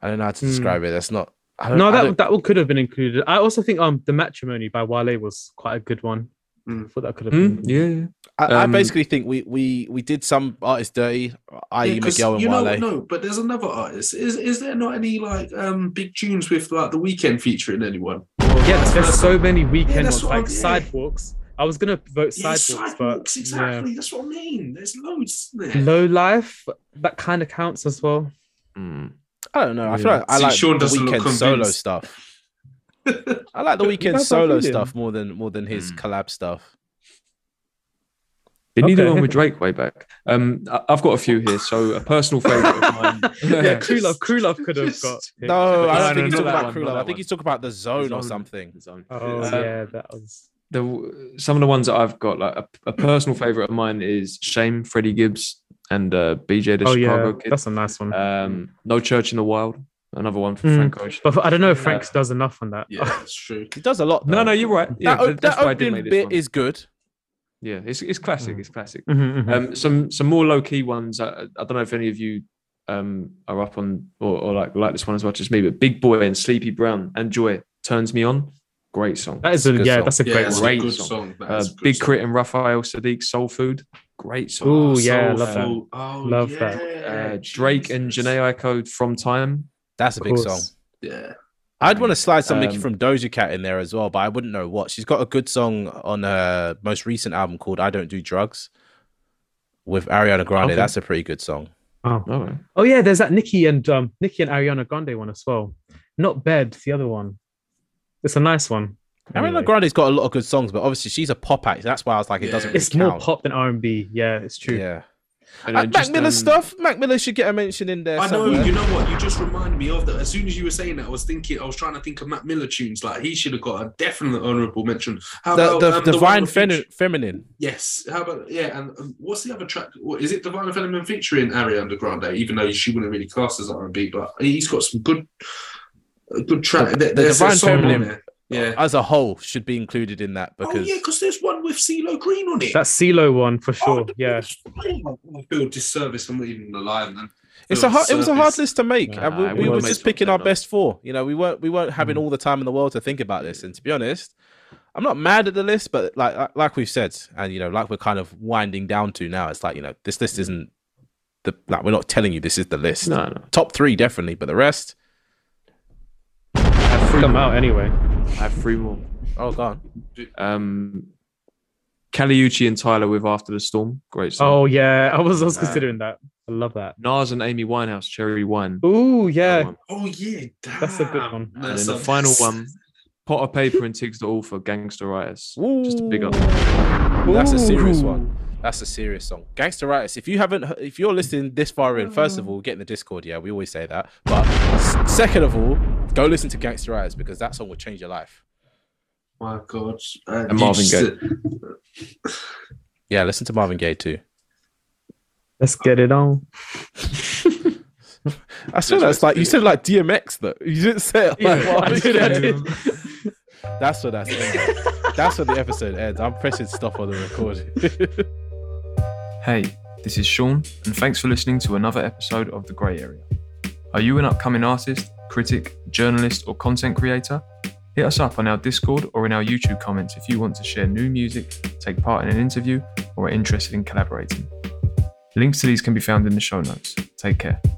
I don't know how to describe mm. it. That's not. I don't, no, that I don't... that one could have been included. I also think um The Matrimony by Wale was quite a good one. Mm. I thought that could have mm. been. Yeah, I, um, I basically think we we we did some artists dirty, that is. Yeah, Miguel and you know, Wale. No, but there's another artist. Is is there not any like um big tunes with like The Weeknd featuring anyone? Yes, there's so like, many Weeknd ones yeah, like I, Sidewalks. I was gonna vote yeah, Sidewalks, sidewalks but, exactly. Yeah. That's what I mean. There's loads. There. Low Life that kind of counts as well. Mm. I don't know. I feel like yeah. I like Sean the Weeknd solo stuff. I like the Weeknd solo stuff more than more than his mm. collab stuff. They okay. need the one with Drake way back. Um, I've got a few here. So a personal favorite of mine. Yeah, Crew Love. Crew Love could have got. Him. No, I don't think he's talking about Crew Love. I think he's talking about The Zone or something. Oh um, yeah, that was. The some of the ones that I've got, like a, a personal favorite of mine is Shame, Freddie Gibbs and uh, B J the oh, Chicago yeah. Kid. That's a nice one. Um, No Church in the Wild, another one from mm. Frank Ocean. But I don't know if Frank uh, does enough on that. Yeah, that's true. He does a lot. Though. No, no, you're right. Yeah, that that, that's that why opening I did make this bit one. Is good. Yeah, it's it's classic. Mm. It's classic. Mm-hmm, mm-hmm. Um, some some more low key ones. I, I don't know if any of you um are up on or, or like like this one as much as me, but Big Boy and Sleepy Brown and Joy Turns Me On. Great song. That is a, yeah, song. That's a yeah, great, that's great a good song. song. Uh, Big song. Crit and Raphael Sadiq, Soul Food. Great song. Ooh, oh, yeah, love that. Oh, love yeah. that. Uh, Drake and Jhené Aiko, From Time. That's a big song. Yeah. I'd want to slide something um, from Doja Cat in there as well, but I wouldn't know what. She's got a good song on her most recent album called I Don't Do Drugs with Ariana Grande. Okay. That's a pretty good song. Oh, oh. oh yeah, there's that Nicki and um, Nicki and Ariana Grande one as well. Not Bed, the other one. It's a nice one. Anyway. Ariana Grande's got a lot of good songs, but obviously she's a pop act. That's why I was like, yeah. it doesn't. Really it's count. More pop than R and B. Yeah, it's true. Yeah. And uh, Mac just, Miller um, stuff. Mac Miller should get a mention in there. I know. Somewhere. You know what? You just reminded me of that. As soon as you were saying that, I was thinking. I was trying to think of Mac Miller tunes. Like he should have got a definite honourable mention. How the, about the um, Divine Fem- Feminine? Yes. How about yeah? And um, what's the other track? Is it Divine Feminine featuring Ariana Grande? Even though she wouldn't really class as R and B, but he's got some good. A good track. The, the Divine Feminine, yeah, as a whole, should be included in that because oh yeah, because there's one with CeeLo Green on it. That CeeLo one for sure. Oh, yeah, I feel disservice. I'm not even alive, man. It's a hard, it was a hard list to make, nah, and we, we were just picking our best four. You know, we weren't we weren't having mm. all the time in the world to think about this. And to be honest, I'm not mad at the list, but like like we've said, and you know, like we're kind of winding down to now. It's like you know, this list isn't the like we're not telling you this is the list. No, no. Top three definitely, but the rest. Come more. Out anyway. I have three more. Oh god. Um, Kali Uchis and Tyler with After the Storm. Great song. Oh, yeah. I was, I was uh, considering that. I love that. Nas and Amy Winehouse, Cherry Wine. Oh, yeah. Oh, yeah. Damn. That's a good one. And that's then the final best. One, Pot of Paper and Tiggs the Author, Gangsteritis. Ooh. Just a big up. That's a serious one. That's a serious song. Gangsteritis. If you haven't, if you're listening this far in, first of all, get in the Discord. Yeah, we always say that. But second of all, go listen to Gangsteritis because that song will change your life. My God. Uh, and Marvin Gaye. Yeah, listen to Marvin Gaye too. Let's get it on. I said that's like, you said like D M X though. You didn't say it like Marvin Gaye. That's what that's that's what the episode ends. I'm pressing stop on the recording. Hey, this is Sean, and thanks for listening to another episode of The Grey Area. Are you an upcoming artist, critic, journalist, or content creator? Hit us up on our Discord or in our YouTube comments if you want to share new music, take part in an interview, or are interested in collaborating. Links to these can be found in the show notes. Take care.